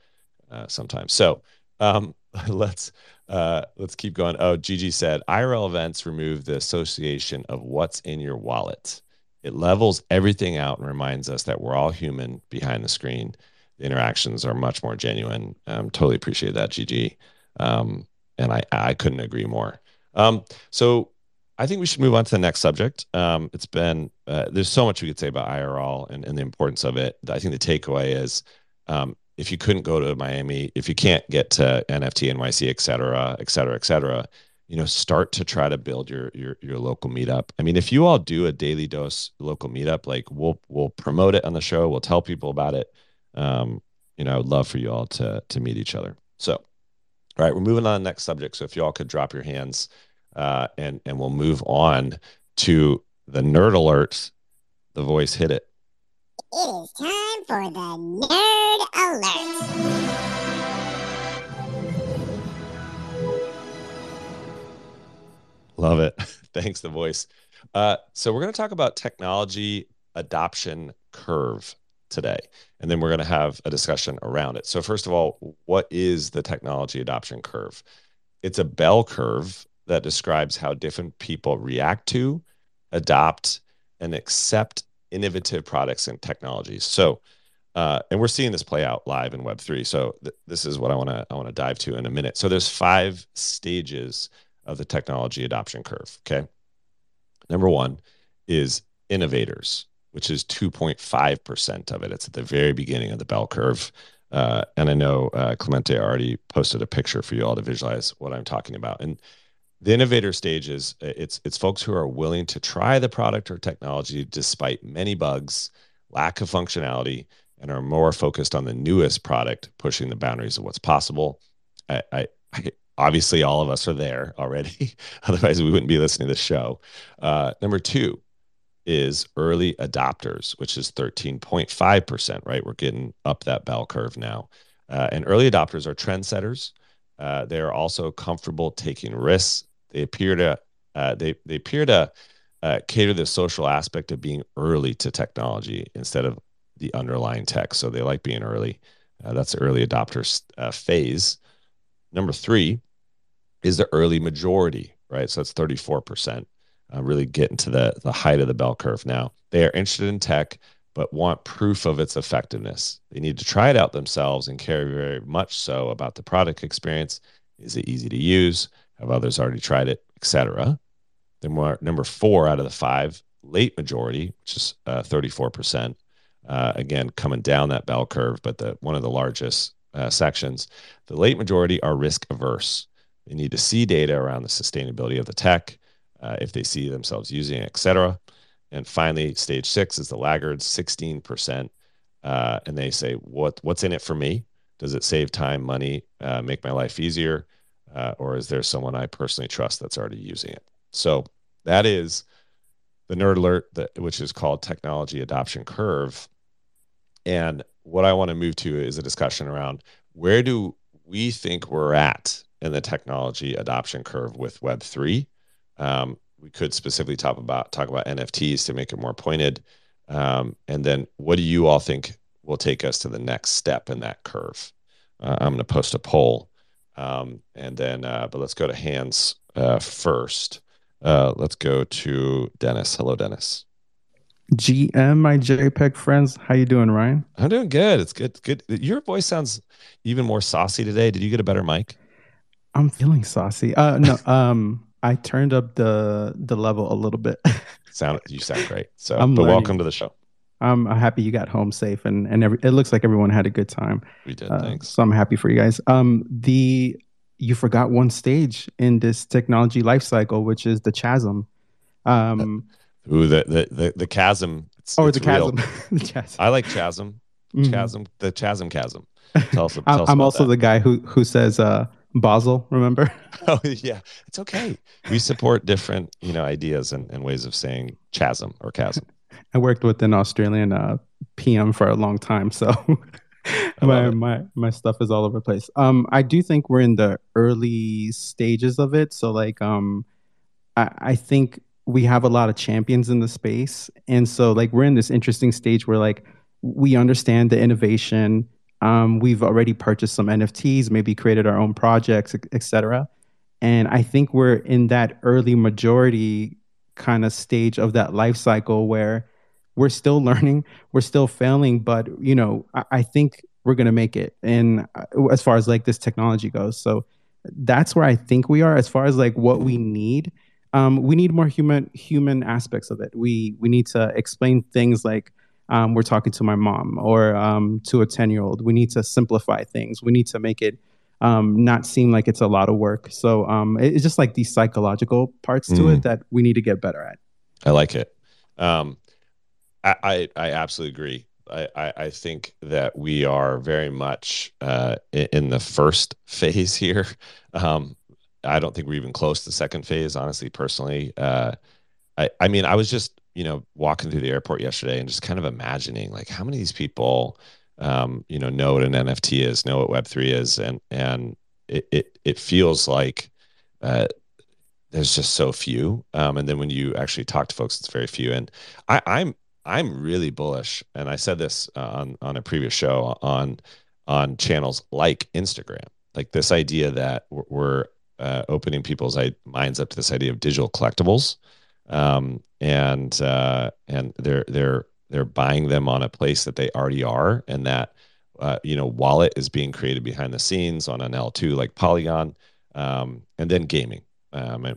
uh, sometimes. So um, let's uh, let's keep going. Oh, Gigi said, I R L events remove the association of what's in your wallet. It levels everything out and reminds us that we're all human behind the screen. The interactions are much more genuine. Um, totally appreciate that, Gigi. Um, and I, I couldn't agree more. Um, so I think we should move on to the next subject. Um, it's been, uh, there's so much we could say about I R L and, and the importance of it. I think the takeaway is um, if you couldn't go to Miami, if you can't get to N F T, N Y C, et cetera, et cetera, et cetera, you know, start to try to build your, your, your local meetup. I mean, if you all do a daily dose local meetup, like we'll, we'll promote it on the show. We'll tell people about it. Um, you know, I would love for you all to, to meet each other. So, all right, we're moving on to the next subject. So if you all could drop your hands, uh, and, and we'll move on to the nerd alerts. The voice hit it. It is time for the nerd alerts. Love it. Thanks, the voice. Uh, so we're going to talk about technology adoption curve today, and then we're going to have a discussion around it. So first of all, what is the technology adoption curve? It's a bell curve that describes how different people react to, adopt, and accept innovative products and technologies. So, uh, and we're seeing this play out live in Web three. So th this is what I want to I want to dive to in a minute. So there's five stages of the technology adoption curve, okay? Number one is innovators, which is two point five percent of it. It's at the very beginning of the bell curve. Uh, and I know uh, Clemente already posted a picture for you all to visualize what I'm talking about. And the innovator stage is it's, it's folks who are willing to try the product or technology despite many bugs, lack of functionality, and are more focused on the newest product, pushing the boundaries of what's possible. I, I, I Obviously, all of us are there already. Otherwise, we wouldn't be listening to the show. Uh, number two is early adopters, which is thirteen point five percent, right? We're getting up that bell curve now. Uh, and early adopters are trendsetters. Uh, they are also comfortable taking risks. They appear to uh, they, they appear to uh, cater the social aspect of being early to technology instead of the underlying tech. So they like being early. Uh, that's the early adopters uh, phase. Number three is the early majority, right? So that's thirty-four percent, uh, really getting to the, the height of the bell curve now. They are interested in tech, but want proof of its effectiveness. They need to try it out themselves and care very much so about the product experience. Is it easy to use? Have others already tried it, et cetera? Then we're number four out of the five, late majority, which is uh, thirty-four percent. Uh, again, coming down that bell curve, but the one of the largest Uh, sections. The late majority are risk averse. They need to see data around the sustainability of the tech, uh, if they see themselves using it, et cetera. And finally, stage six is the laggards, sixteen percent. Uh, and they say, what, what's in it for me? Does it save time, money, uh, make my life easier? Uh, or is there someone I personally trust that's already using it? So that is the nerd alert, that, which is called technology adoption curve. And what I want to move to is a discussion around where do we think we're at in the technology adoption curve with Web three. Um, we could specifically talk about talk about N F Ts to make it more pointed. Um, and then what do you all think will take us to the next step in that curve? Uh, I'm going to post a poll. Um, and then, uh, but let's go to hands uh, first. Uh, let's go to Dennis. Hello, Dennis. G M, my JPEG friends, how you doing, Ryan? I'm doing good. It's good. Good. Your voice sounds even more saucy today. Did you get a better mic? I'm feeling saucy. Uh, no, um, I turned up the the level a little bit. Sound you sound great. So, I'm but learning. Welcome to the show. I'm happy you got home safe, and and every, it looks like everyone had a good time. We did. Uh, thanks. So I'm happy for you guys. Um, the you forgot one stage in this technology life cycle, which is the chasm. Um. Ooh, the, the, the, the chasm. It's, oh, it's the, chasm. the chasm. I like chasm. Chasm. Mm. The chasm chasm. Tell us, tell I'm, us I'm also that. the guy who, who says uh, Basel, remember? Oh, yeah. It's okay. We support different you know, ideas and, and ways of saying chasm or chasm. I worked with an Australian uh, P M for a long time, so my, my, my stuff is all over the place. Um, I do think we're in the early stages of it. So, like, um, I, I think... we have a lot of champions in the space. And so like we're in this interesting stage where like we understand the innovation. Um, we've already purchased some N F Ts, maybe created our own projects, et cetera. And I think we're in that early majority kind of stage of that life cycle where we're still learning, we're still failing, but you know, I, I think we're going to make it. And as far as like this technology goes, so that's where I think we are as far as like what we need. Um, we need more human human aspects of it. We we need to explain things like um, we're talking to my mom or um, to a ten-year-old. We need to simplify things. We need to make it um, not seem like it's a lot of work. So um, it's just like these psychological parts to mm. it that we need to get better at. I like it. Um, I, I, I absolutely agree. I, I, I think that we are very much uh, in the first phase here. Um, I don't think we're even close to the second phase, honestly, personally. Uh, I, I mean, I was just, you know, walking through the airport yesterday and just kind of imagining, like, how many of these people, um, you know, know what an N F T is, know what Web three is, and and it it, it feels like uh, there's just so few. Um, and then when you actually talk to folks, it's very few. And I, I'm I'm really bullish, and I said this uh, on on a previous show on on channels like Instagram, like this idea that we're uh, opening people's minds up to this idea of digital collectibles, um, and uh, and they're they're they're buying them on a place that they already are, and that uh, you know, wallet is being created behind the scenes on an L two like Polygon, um, and then gaming. Um, I,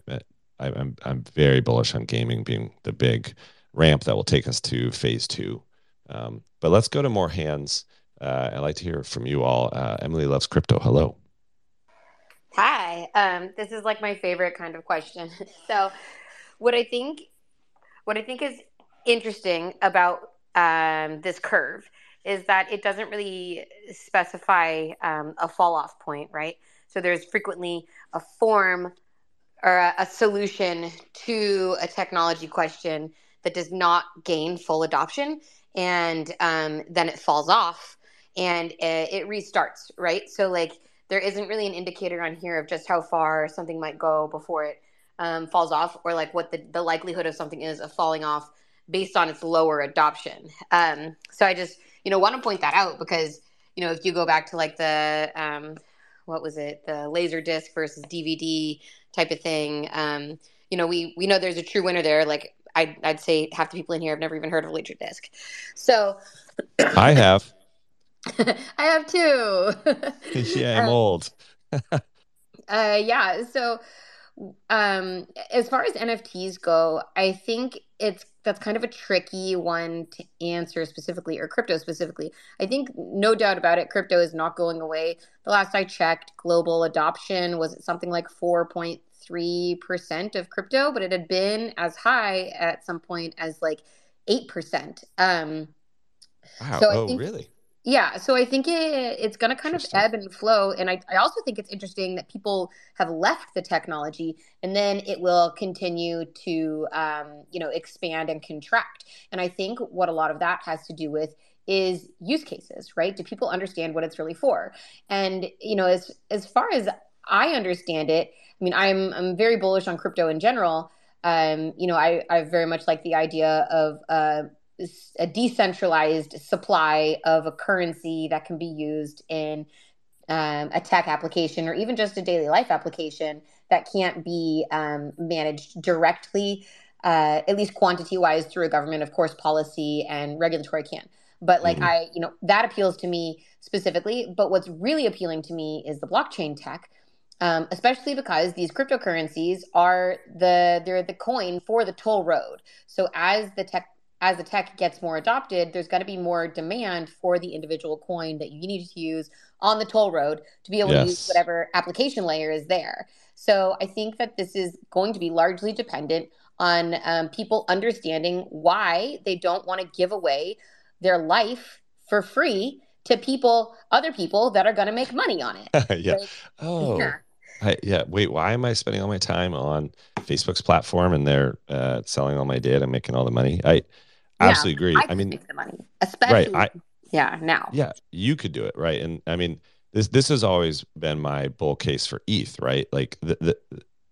I, I'm I'm very bullish on gaming being the big ramp that will take us to phase two. Um, but let's go to more hands. Uh, I'd like to hear from you all. Uh, Emily Loves Crypto. Hello. Hi. Um, this is like my favorite kind of question. So what I think, what I think is interesting about um, this curve is that it doesn't really specify um, a fall off point, right? So there's frequently a form or a, a solution to a technology question that does not gain full adoption, and um, then it falls off and it, it restarts, right? So like there isn't really an indicator on here of just how far something might go before it um, falls off, or like what the, the likelihood of something is of falling off based on its lower adoption. Um, so I just, you know, want to point that out because, you know, if you go back to like the, um, what was it? The laser disc versus D V D type of thing. Um, you know, we, we know there's a true winner there. Like, I'd, I'd say half the people in here have never even heard of LaserDisc. So I have. I have too. Yeah, I'm um, old. uh, yeah. So um, as far as N F Ts go, I think it's that's kind of a tricky one to answer specifically, or crypto specifically. I think no doubt about it, crypto is not going away. The last I checked, global adoption was at something like four point three three percent of crypto, but it had been as high at some point as like eight percent. Um, wow. So oh, think, really? Yeah. So I think it, it's going to kind of ebb and flow. And I, I also think it's interesting that people have left the technology and then it will continue to, um, you know, expand and contract. And I think what a lot of that has to do with is use cases, right? Do people understand what it's really for? And, you know, as, as far as I understand it, I mean, I'm I'm very bullish on crypto in general. Um, you know, I, I very much like the idea of uh, a decentralized supply of a currency that can be used in um, a tech application or even just a daily life application that can't be um, managed directly, uh, at least quantity-wise, through a government. Of course, policy and regulatory can. But like mm-hmm. I, you know, that appeals to me specifically. But what's really appealing to me is the blockchain tech. Um, especially because these cryptocurrencies are the they're the coin for the toll road. So as the tech as the tech gets more adopted, there's going to be more demand for the individual coin that you need to use on the toll road to be able yes. to use whatever application layer is there. So I think that this is going to be largely dependent on um, people understanding why they don't want to give away their life for free to people, other people that are going to make money on it. yeah. Like, oh. Yeah. I, yeah, wait, why am I spending all my time on Facebook's platform and they're uh, selling all my data and making all the money? I yeah, absolutely agree. I, I mean, make the money, especially, right, I, yeah, now. Yeah, you could do it, right? And I mean, this this has always been my bull case for E T H, right? Like, the, the,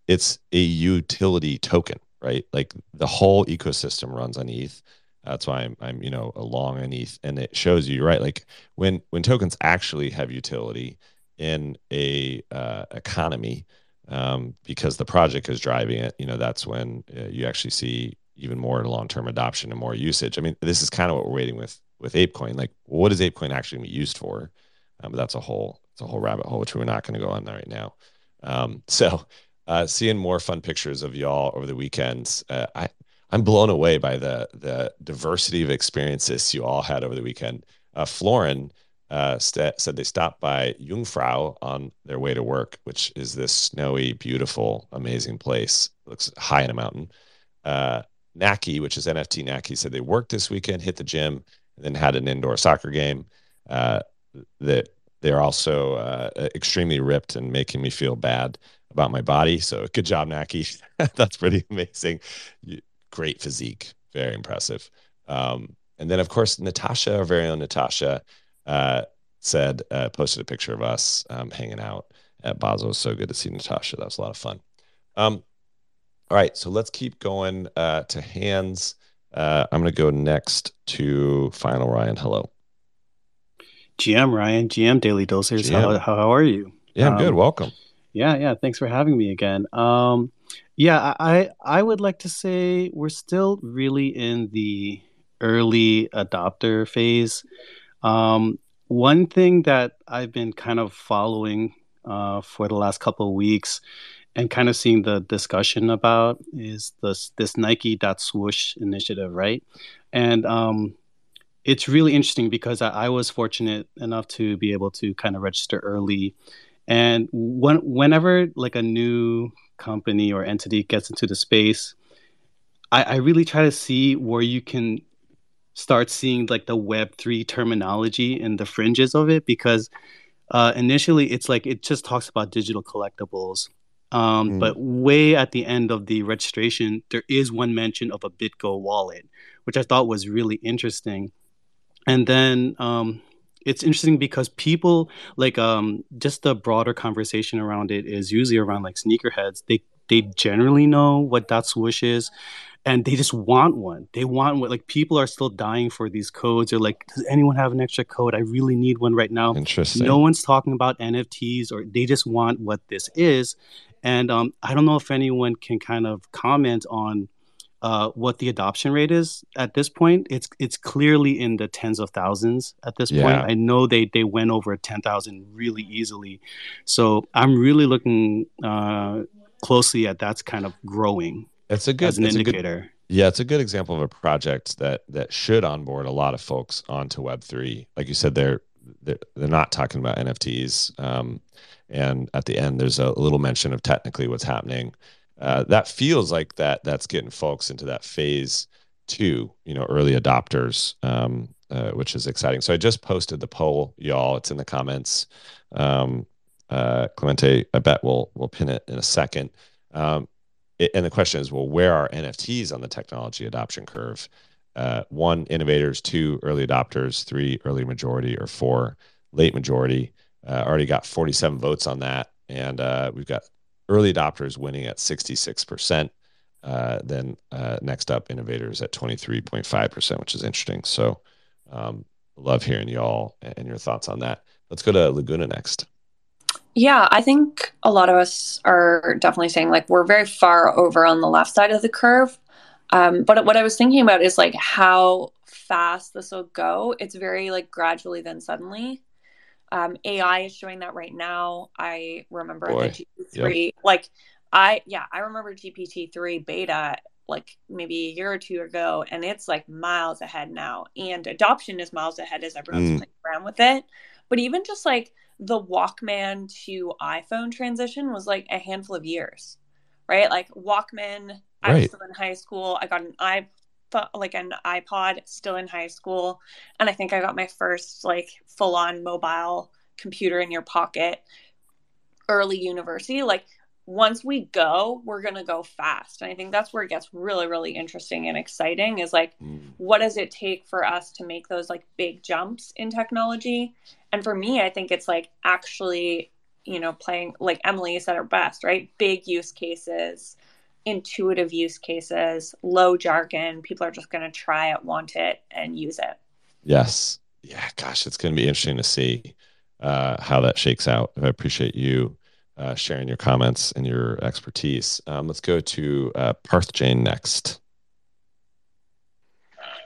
it's a utility token, right? Like, the whole ecosystem runs on E T H. That's why I'm, I'm you know, long on E T H. And it shows you, right? Like, when when tokens actually have utility in a uh, economy, um, because the project is driving it, you know, that's when uh, you actually see even more long-term adoption and more usage. I mean, this is kind of what we're waiting with with ApeCoin. Like, what is ApeCoin actually going to be used for? Um, but that's a whole it's a whole rabbit hole, which we're not going to go on right now. Um, so, uh, seeing more fun pictures of y'all over the weekends, uh, I I'm blown away by the the diversity of experiences you all had over the weekend. Uh, Florin. Uh, st- said they stopped by Jungfrau on their way to work, which is this snowy, beautiful, amazing place. It looks high in a mountain. Uh, Naki, which is N F T Naki, said they worked this weekend, hit the gym, and then had an indoor soccer game. Uh, that they're also uh, extremely ripped and making me feel bad. about my body. So good job, Naki. That's pretty amazing. Great physique. Very impressive. Um, and then, of course, Natasha, our very own Natasha, uh, said, uh, posted a picture of us um, hanging out at Basel. It was so good to see Natasha. That was a lot of fun. Um, all right, so let's keep going uh, to hands. Uh, I'm going to go next to Final Ryan. Hello. G M, Ryan. G M Daily Dosers. G M. How, how are you? Yeah, I'm um, good. Welcome. Yeah, yeah. Thanks for having me again. Um, yeah, I I would like to say we're still really in the early adopter phase. Um, one thing that I've been kind of following uh, for the last couple of weeks and kind of seeing the discussion about is this this Nike.swoosh initiative, right? And um, it's really interesting because I, I was fortunate enough to be able to kind of register early. And when, whenever like a new company or entity gets into the space, I, I really try to see where you can start seeing like the Web three terminology and the fringes of it, because uh, initially it's like it just talks about digital collectibles. Um, mm. But way at the end of the registration, there is one mention of a BitGo wallet, which I thought was really interesting. And then um, it's interesting because people like um, just the broader conversation around it is usually around like sneakerheads. They they generally know what .swoosh is, and they just want one. They want one. Like people are still dying for these codes. They're like, does anyone have an extra code? I really need one right now. Interesting. No one's talking about N F Ts, or they just want what this is. And um, I don't know if anyone can kind of comment on uh, what the adoption rate is at this point. It's it's clearly in the tens of thousands at this yeah. point. I know they they went over ten thousand really easily. So I'm really looking uh, closely at that's kind of growing that's a good, as an that's indicator. A good, yeah, it's a good example of a project that that should onboard a lot of folks onto Web three. Like you said, they're, they're, they're not talking about N F Ts. Um And at the end, there's a little mention of technically what's happening. Uh, that feels like that that's getting folks into that phase two, you know, early adopters, um, uh, which is exciting. So I just posted the poll, y'all. It's in the comments. Um, uh, Clemente, I bet we'll, we'll pin it in a second. Um, it, and the question is, well, where are N F Ts on the technology adoption curve? Uh, one, innovators; two, early adopters; three, early majority; or four, late majority. Uh, already got forty-seven votes on that, and uh, we've got early adopters winning at sixty-six percent. Uh, then uh, next up, innovators at twenty-three point five percent, which is interesting. So um, love hearing y'all and your thoughts on that. Let's go to Laguna next. Yeah, I think a lot of us are definitely saying, like, we're very far over on the left side of the curve. Um, but what I was thinking about is, like, how fast this will go. It's very, like, gradually then suddenly. Um, A I is showing that right now. I remember Boy. the G P T three, yep. like I, yeah, I remember G P T three beta, like maybe a year or two ago, and it's like miles ahead now. And adoption is miles ahead as everyone's mm. playing around with it. But even just like the Walkman to iPhone transition was like a handful of years, right? Like Walkman, right. I was still in high school. I got an iPhone. Like an iPod, still in high school, and I think I got my first like full-on mobile computer in your pocket early university. Like once we go, we're gonna go fast, and I think that's where it gets really, really interesting and exciting. Is like, mm. what does it take for us to make those like big jumps in technology? And for me, I think it's like actually, you know, playing like Emily said it best, right? Big use cases. Intuitive use cases, low jargon. People are just going to try it, want it, and use it. Yes. Yeah. Gosh, it's going to be interesting to see uh, how that shakes out. I appreciate you uh, sharing your comments and your expertise. Um, let's go to uh, Parth Jain next.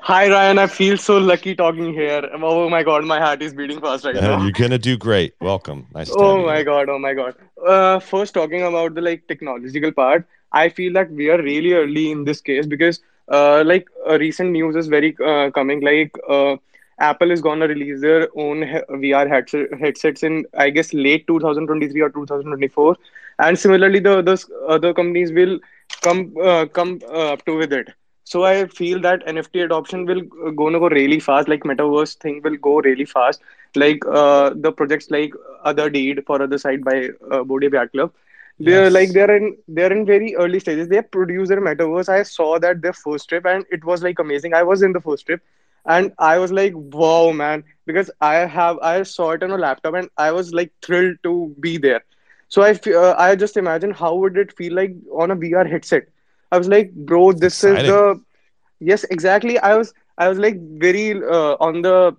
Hi, Ryan. I feel so lucky talking here. Oh, my God. My heart is beating fast right uh, now. You're going to do great. Welcome. Nice to Oh, my you. God. Oh, my God. Uh, first, talking about the like technological part, I feel that we are really early in this case because uh, like uh, recent news is very uh, coming. Like uh, Apple is going to release their own he- V R headset- headsets in, I guess, late two thousand twenty-three or two thousand twenty-four. And similarly, the, the other companies will come uh, come uh, up to with it. So I feel that N F T adoption will going to go really fast. Like Metaverse thing will go really fast. Like uh, the projects like Other Deed for Other Side by uh, Bodhi Bhat Club. They're yes. like they're in they're in very early stages. They have produced their metaverse. I saw that their first trip and it was like amazing. I was in the first trip and I was like, wow, man, because I have I saw it on a laptop and I was like thrilled to be there. So I uh, I just imagine how would it feel like on a V R headset. I was like, bro, this Exciting. is the yes exactly. I was I was like very uh, on the.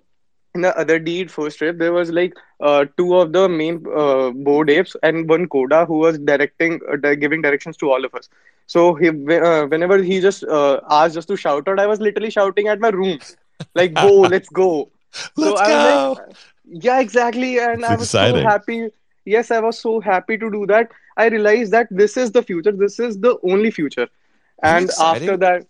In the other deed first trip, there was like uh, two of the main uh, board apes and one Koda who was directing, uh, di- giving directions to all of us. So he, uh, whenever he just uh, asked us to shout out, I was literally shouting at my room, like, "Go, let's go, let's so I go!" Was like, yeah, exactly. And it's I was exciting. so happy. Yes, I was so happy to do that. I realized that this is the future. This is the only future. And after that,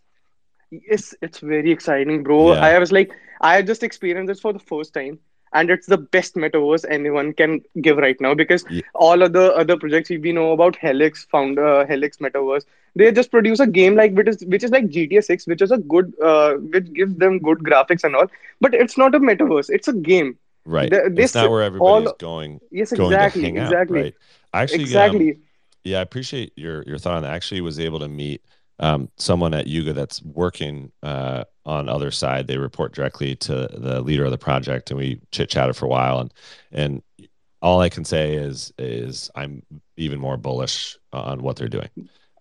yes, it's very exciting, bro. Yeah. I was like. I just experienced this for the first time, and it's the best metaverse anyone can give right now because yeah. all of the other projects we know about, Helix found uh, Helix Metaverse, they just produce a game like which is which is like G T A six, which is a good, uh, which gives them good graphics and all, but it's not a metaverse; it's a game. Right. They, they it's not where everybody's all... going. Yes, exactly, going to hang out, exactly. Right? Actually, exactly. Um, yeah, I appreciate your your thought. I actually was able to meet um, someone at Yuga that's working. Uh, on Other Side, they report directly to the leader of the project, and we chit chatted for a while. And and all I can say is is I'm even more bullish on what they're doing.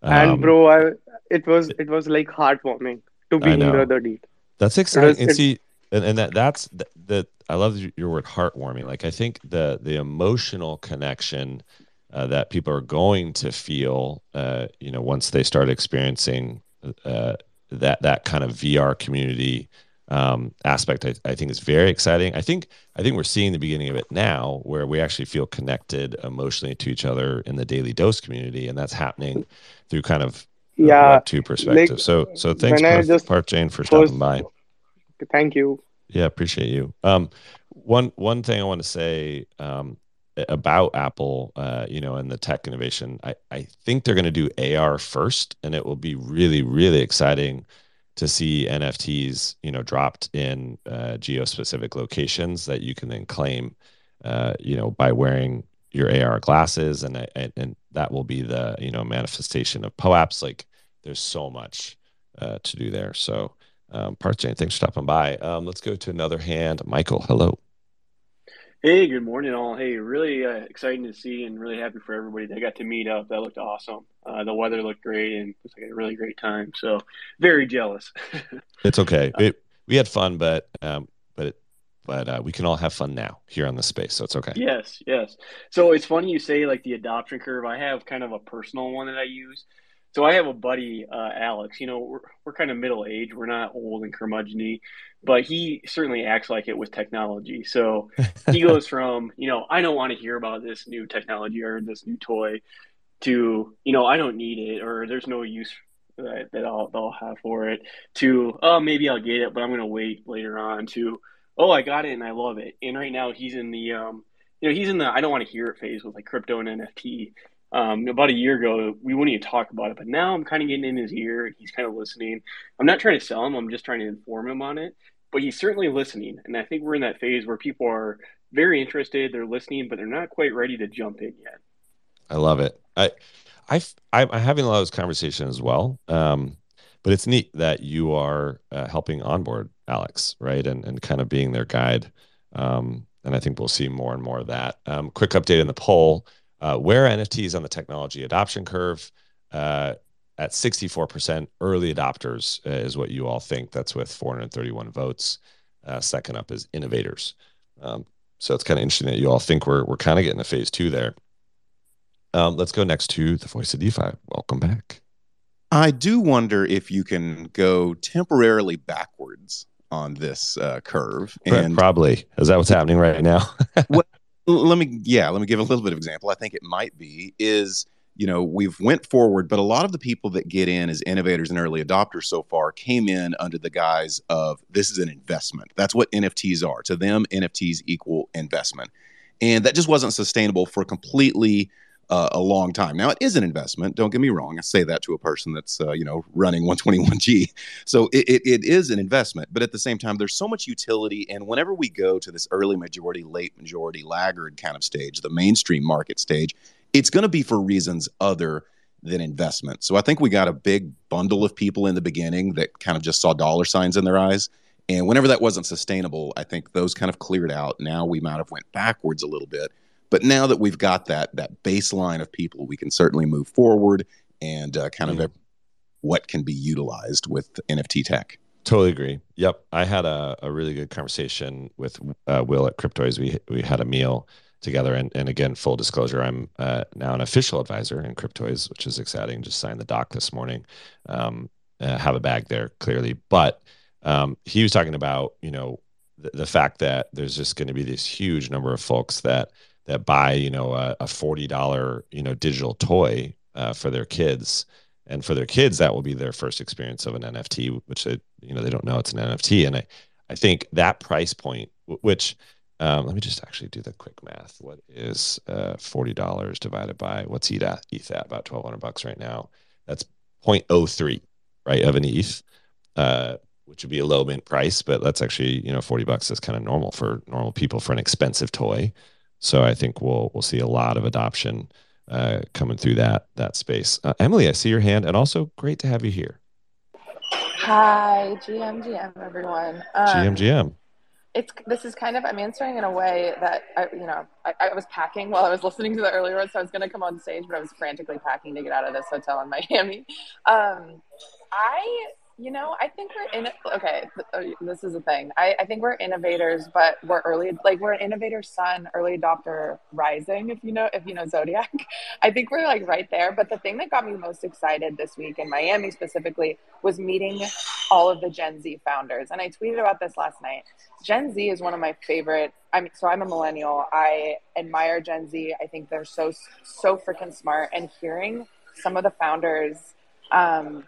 Um, and bro, I, it was it was like heartwarming to be in the other deed. That's exciting. Was, and see, and, and that that's the, the I love your word heartwarming. Like I think the the emotional connection uh, that people are going to feel, uh, you know, once they start experiencing. Uh, that that kind of V R community um, aspect, I, I think is very exciting. I think I think we're seeing the beginning of it now, where we actually feel connected emotionally to each other in the Daily Dose community, and that's happening through kind of yeah two perspectives. Like, so so thanks, for, Park Jane, for stopping by. Thank you. Yeah, appreciate you. Um, one one thing I want to say um, about Apple, uh, you know, and the tech innovation, I, I think they're going to do A R first, and it will be really, really exciting to see N F Ts, you know, dropped in uh, geo-specific locations that you can then claim, uh, you know, by wearing your A R glasses, and and, and that will be the, you know, manifestation of P O A Ps. Like, there's so much uh, to do there. So, um, Park Jane, thanks for stopping by. Um, let's go to another hand. Michael, hello. Hey, good morning, all. Hey, really uh, exciting to see and really happy for everybody that got to meet up. That looked awesome. Uh, the weather looked great and it was like a really great time. So very jealous. It's okay. It, we had fun, but um, but it, but uh, we can all have fun now here on this space, so it's okay. Yes, yes. So it's funny you say like the adoption curve. I have kind of a personal one that I use. So I have a buddy, uh, Alex, you know, we're, we're kind of middle age. We're not old and curmudgeon-y, but he certainly acts like it with technology. So he goes from, you know, I don't want to hear about this new technology or this new toy to, you know, I don't need it or there's no use that, that, I'll, that I'll have for it to, oh, maybe I'll get it, but I'm going to wait later on to, oh, I got it and I love it. And right now he's in the, um, you know, he's in the I don't want to hear it phase with like crypto and N F T. Um, about a year ago, we wouldn't even talk about it, but now I'm kind of getting in his ear. He's kind of listening. I'm not trying to sell him. I'm just trying to inform him on it, but he's certainly listening. And I think we're in that phase where people are very interested. They're listening, but they're not quite ready to jump in yet. I love it. I, I, I'm having a lot of this conversation as well. Um, but it's neat that you are uh, helping onboard Alex, right? And, and kind of being their guide. Um, and I think we'll see more and more of that. Um, quick update in the poll. Uh, where are N F Ts on the technology adoption curve? Uh, at sixty-four percent, early adopters uh, is what you all think. That's with four hundred thirty-one votes. Uh, second up is innovators. Um, so it's kind of interesting that you all think we're we're kind of getting a phase two there. Um, let's go next to the voice of DeFi. Welcome back. I do wonder if you can go temporarily backwards on this uh, curve. And probably. Is that what's happening right now? Well, Let me, yeah, let me give a little bit of example. I think it might be is, you know, we've went forward, but a lot of the people that get in as innovators and early adopters so far came in under the guise of this is an investment. That's what N F Ts are. To them, N F Ts equal investment. And that just wasn't sustainable for completely uh, a long time. Now, it is an investment. Don't get me wrong. I say that to a person that's, uh, you know, running one twenty-one G. So it, it, it is an investment. But at the same time, there's so much utility. And whenever we go to this early majority, late majority, laggard kind of stage, the mainstream market stage, it's going to be for reasons other than investment. So I think we got a big bundle of people in the beginning that kind of just saw dollar signs in their eyes. And whenever that wasn't sustainable, I think those kind of cleared out. Now we might have went backwards a little bit. But now that we've got that that baseline of people, we can certainly move forward and uh, kind mm. of what can be utilized with N F T tech. Totally agree. Yep. I had a, a really good conversation with uh, Will at Cryptoys. We we had a meal together. And, and again, full disclosure, I'm uh, now an official advisor in Cryptoys, which is exciting. Just signed the doc this morning. Um, uh, have a bag there, clearly. But um, he was talking about, you know, the, the fact that there's just going to be this huge number of folks that that buy, you know, a, a forty dollar, you know, digital toy uh, for their kids. And for their kids, that will be their first experience of an N F T, which they, you know, they don't know it's an N F T. And I, I think that price point, which um, let me just actually do the quick math. What is uh, forty dollars divided by what's E T H at? E T H at about twelve hundred bucks right now. That's zero point zero three, right, of an E T H, uh, which would be a low mint price, but that's actually, you know, forty bucks is kind of normal for normal people for an expensive toy. So I think we'll we'll see a lot of adoption uh, coming through that that space. Uh, Emily, I see your hand, and also great to have you here. Hi, G M G M, everyone. Um, G M G M. It's this is kind of I'm answering in a way that I you know I, I was packing while I was listening to the earlier one, so I was going to come on stage, but I was frantically packing to get out of this hotel in Miami. Um, I. You know, I think we're in. Okay, this is a thing. I, I think we're innovators, but we're early. Like we're an innovator sun, early adopter rising. If you know, if you know Zodiac, I think we're like right there. But the thing that got me most excited this week in Miami specifically was meeting all of the Gen Z founders. And I tweeted about this last night. Gen Z is one of my favorite. I'm so I'm a millennial. I admire Gen Z. I think they're so so freaking smart. And hearing some of the founders. Um,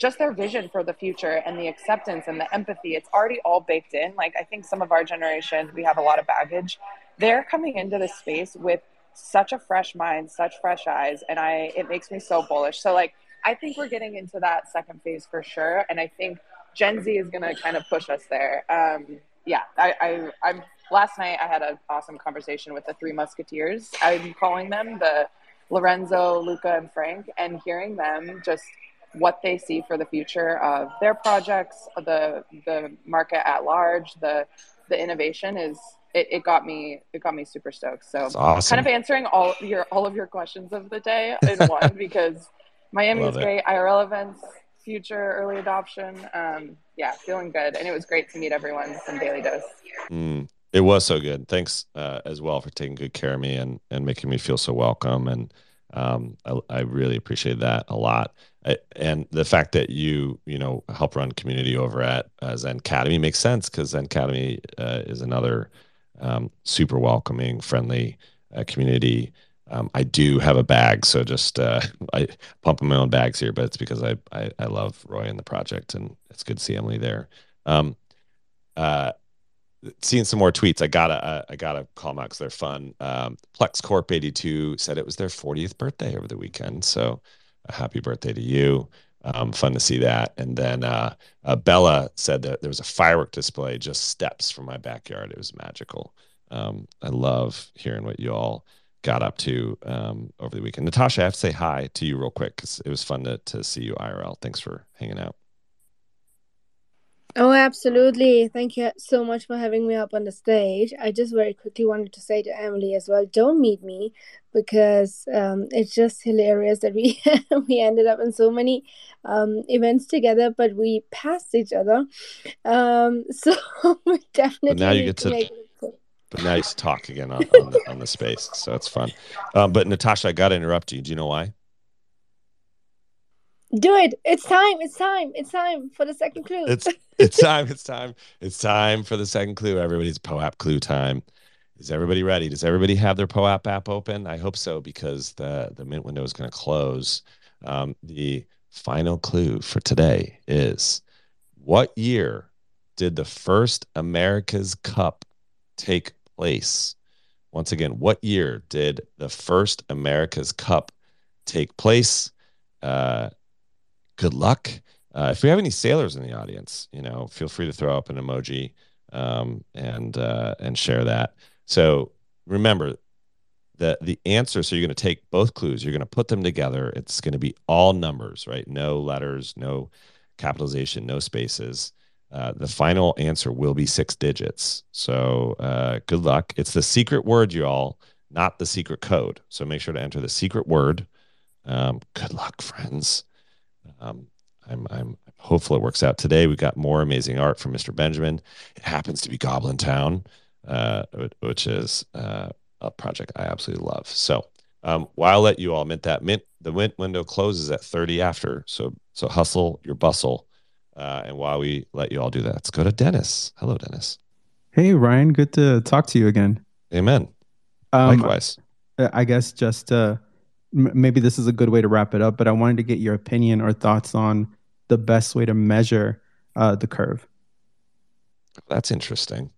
just their vision for the future and the acceptance and the empathy, it's already all baked in. Like I think some of our generation, we have a lot of baggage. They're coming into this space with such a fresh mind, such fresh eyes. And I, it makes me so bullish. So like, I think we're getting into that second phase for sure. And I think Gen Z is going to kind of push us there. Um, yeah, I, I, I'm last night I had an awesome conversation with the Three Musketeers. I'm calling them the Lorenzo, Luca, and Frank, and hearing them just what they see for the future of their projects, the the market at large, the the innovation is it, it got me it got me super stoked. So awesome. Kind of answering all your all of your questions of the day in one because Miami Love is great, it. I R L events, future, early adoption. Um, yeah, feeling good, and it was great to meet everyone from Daily Dose. Mm, it was so good. Thanks uh, as well for taking good care of me and and making me feel so welcome. And um, I, I really appreciate that a lot. And the fact that you, you know, help run community over at uh, Zen Academy makes sense because Zen Academy uh, is another um, super welcoming, friendly uh, community. Um, I do have a bag, so just uh, I pump my own bags here, but it's because I, I I love Roy and the project, and it's good to see Emily there. Um, uh, seeing some more tweets, I gotta I gotta call them out because they're fun. Um, Plex Corp eighty-two said it was their fortieth birthday over the weekend, so. A happy birthday to you. Um, fun to see that. And then uh, uh, Bella said that there was a firework display just steps from my backyard. It was magical. Um, I love hearing what you all got up to um, over the weekend. Natasha, I have to say hi to you real quick because it was fun to, to see you I R L. Thanks for hanging out. Oh, absolutely. Thank you so much for having me up on the stage. I just very quickly wanted to say to Emily as well, don't meet me because um, it's just hilarious that we we ended up in so many um, events together, but we passed each other. Um, so we definitely but now you get to, make it But now you get to talk again on, on, the, on the space. So it's fun. Um, but Natasha, I got to interrupt you. Do you know why? Do it. It's time. It's time. It's time for the second clue. It's it's time. It's time. It's time for the second clue. Everybody's P O A P clue time. Is everybody ready? Does everybody have their P O A P app open? I hope so, because the, the mint window is going to close. Um, the final clue for today is, what year did the first America's Cup take place? Once again, what year did the first America's Cup take place? Uh, Good luck. Uh, if we have any sailors in the audience, you know, feel free to throw up an emoji um, and uh, and share that. So remember, the the answer. So you're going to take both clues. You're going to put them together. It's going to be all numbers, right? No letters, no capitalization, no spaces. Uh, the final answer will be six digits. So uh, good luck. It's the secret word, y'all, not the secret code. So make sure to enter the secret word. Um, good luck, friends. Um, I'm I'm hopeful it works out today. We've got more amazing art from Mister Benjamin. It happens to be Goblin Town, uh, which is uh, a project I absolutely love. So um, well, I'll let you all mint that. Mint the mint window closes at thirty after. So so hustle your bustle. Uh, and while we let you all do that, let's go to Dennis. Hello, Dennis. Hey, Ryan. Good to talk to you again. Amen. Um, Likewise. I guess just uh, m- maybe this is a good way to wrap it up, but I wanted to get your opinion or thoughts on the best way to measure uh, the curve. That's interesting.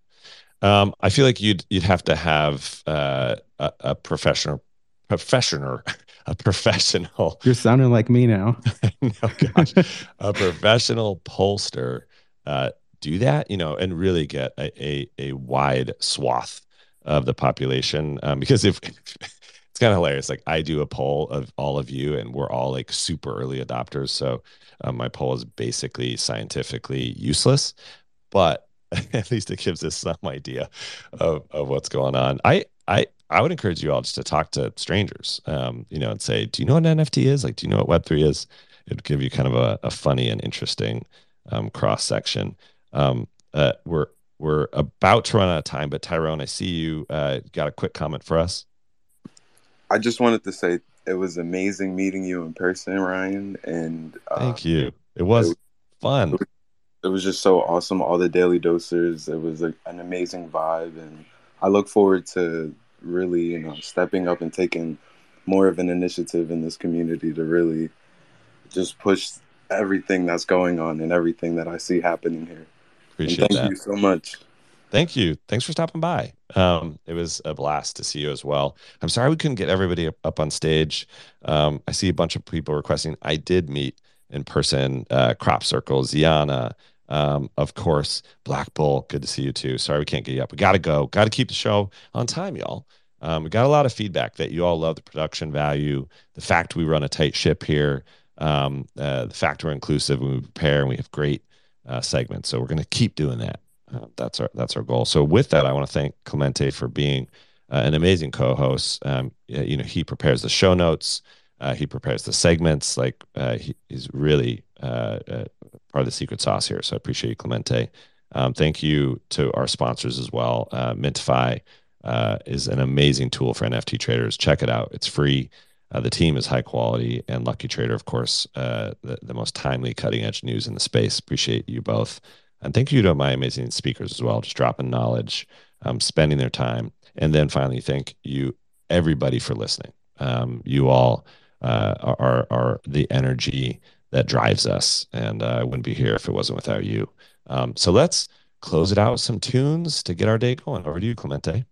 Um, I feel like you'd you'd have to have uh, a, a professional professional. A professional. You're sounding like me now. No, gosh. A professional pollster uh, do that, you know, and really get a, a, a wide swath of the population. Um, because if it's kind of hilarious, like I do a poll of all of you, and we're all like super early adopters. So um, my poll is basically scientifically useless, but at least it gives us some idea of of what's going on. I I. I would encourage you all just to talk to strangers, um, you know, and say, do you know what an N F T is? Like, do you know what Web three is? It'd give you kind of a, a funny and interesting um, cross section. Um, uh, we're we're about to run out of time, but Tyrone, I see you uh, got a quick comment for us. I just wanted to say it was amazing meeting you in person, Ryan. And uh, thank you. It was, it was fun. It was just so awesome. All the Daily Dosers. It was a, an amazing vibe, and I look forward to really, you know, stepping up and taking more of an initiative in this community to really just push everything that's going on and everything that I see happening here. Appreciate and thank that. you so much. Thank you. Thanks for stopping by. Um, it was a blast to see you as well. I'm sorry we couldn't get everybody up on stage. Um, I see a bunch of people requesting. I did meet in person, uh, Crop Circle, Ziana, Um, of course, Black Bull, good to see you too. Sorry we can't get you up. We got to go. Got to keep the show on time, y'all. Um, we got a lot of feedback that you all love the production value, the fact we run a tight ship here, um, uh, the fact we're inclusive and we prepare and we have great uh, segments. So we're going to keep doing that. Uh, that's our that's our goal. So with that, I want to thank Clemente for being uh, an amazing co-host. Um, you know, he prepares the show notes. Uh, he prepares the segments. Like uh, he, he's really uh, uh, part of the secret sauce here. So I appreciate you, Clemente. Um, thank you to our sponsors as well. Uh, Mintify uh, is an amazing tool for N F T traders. Check it out. It's free. Uh, the team is high quality. And Lucky Trader, of course, uh, the, the most timely, cutting-edge news in the space. Appreciate you both. And thank you to my amazing speakers as well, just dropping knowledge, um, spending their time. And then finally, thank you, everybody, for listening. Um, you all... Uh, are are the energy that drives us, and uh, I wouldn't be here if it wasn't without you. Um, so let's close it out with some tunes to get our day going. Over to you, Clemente.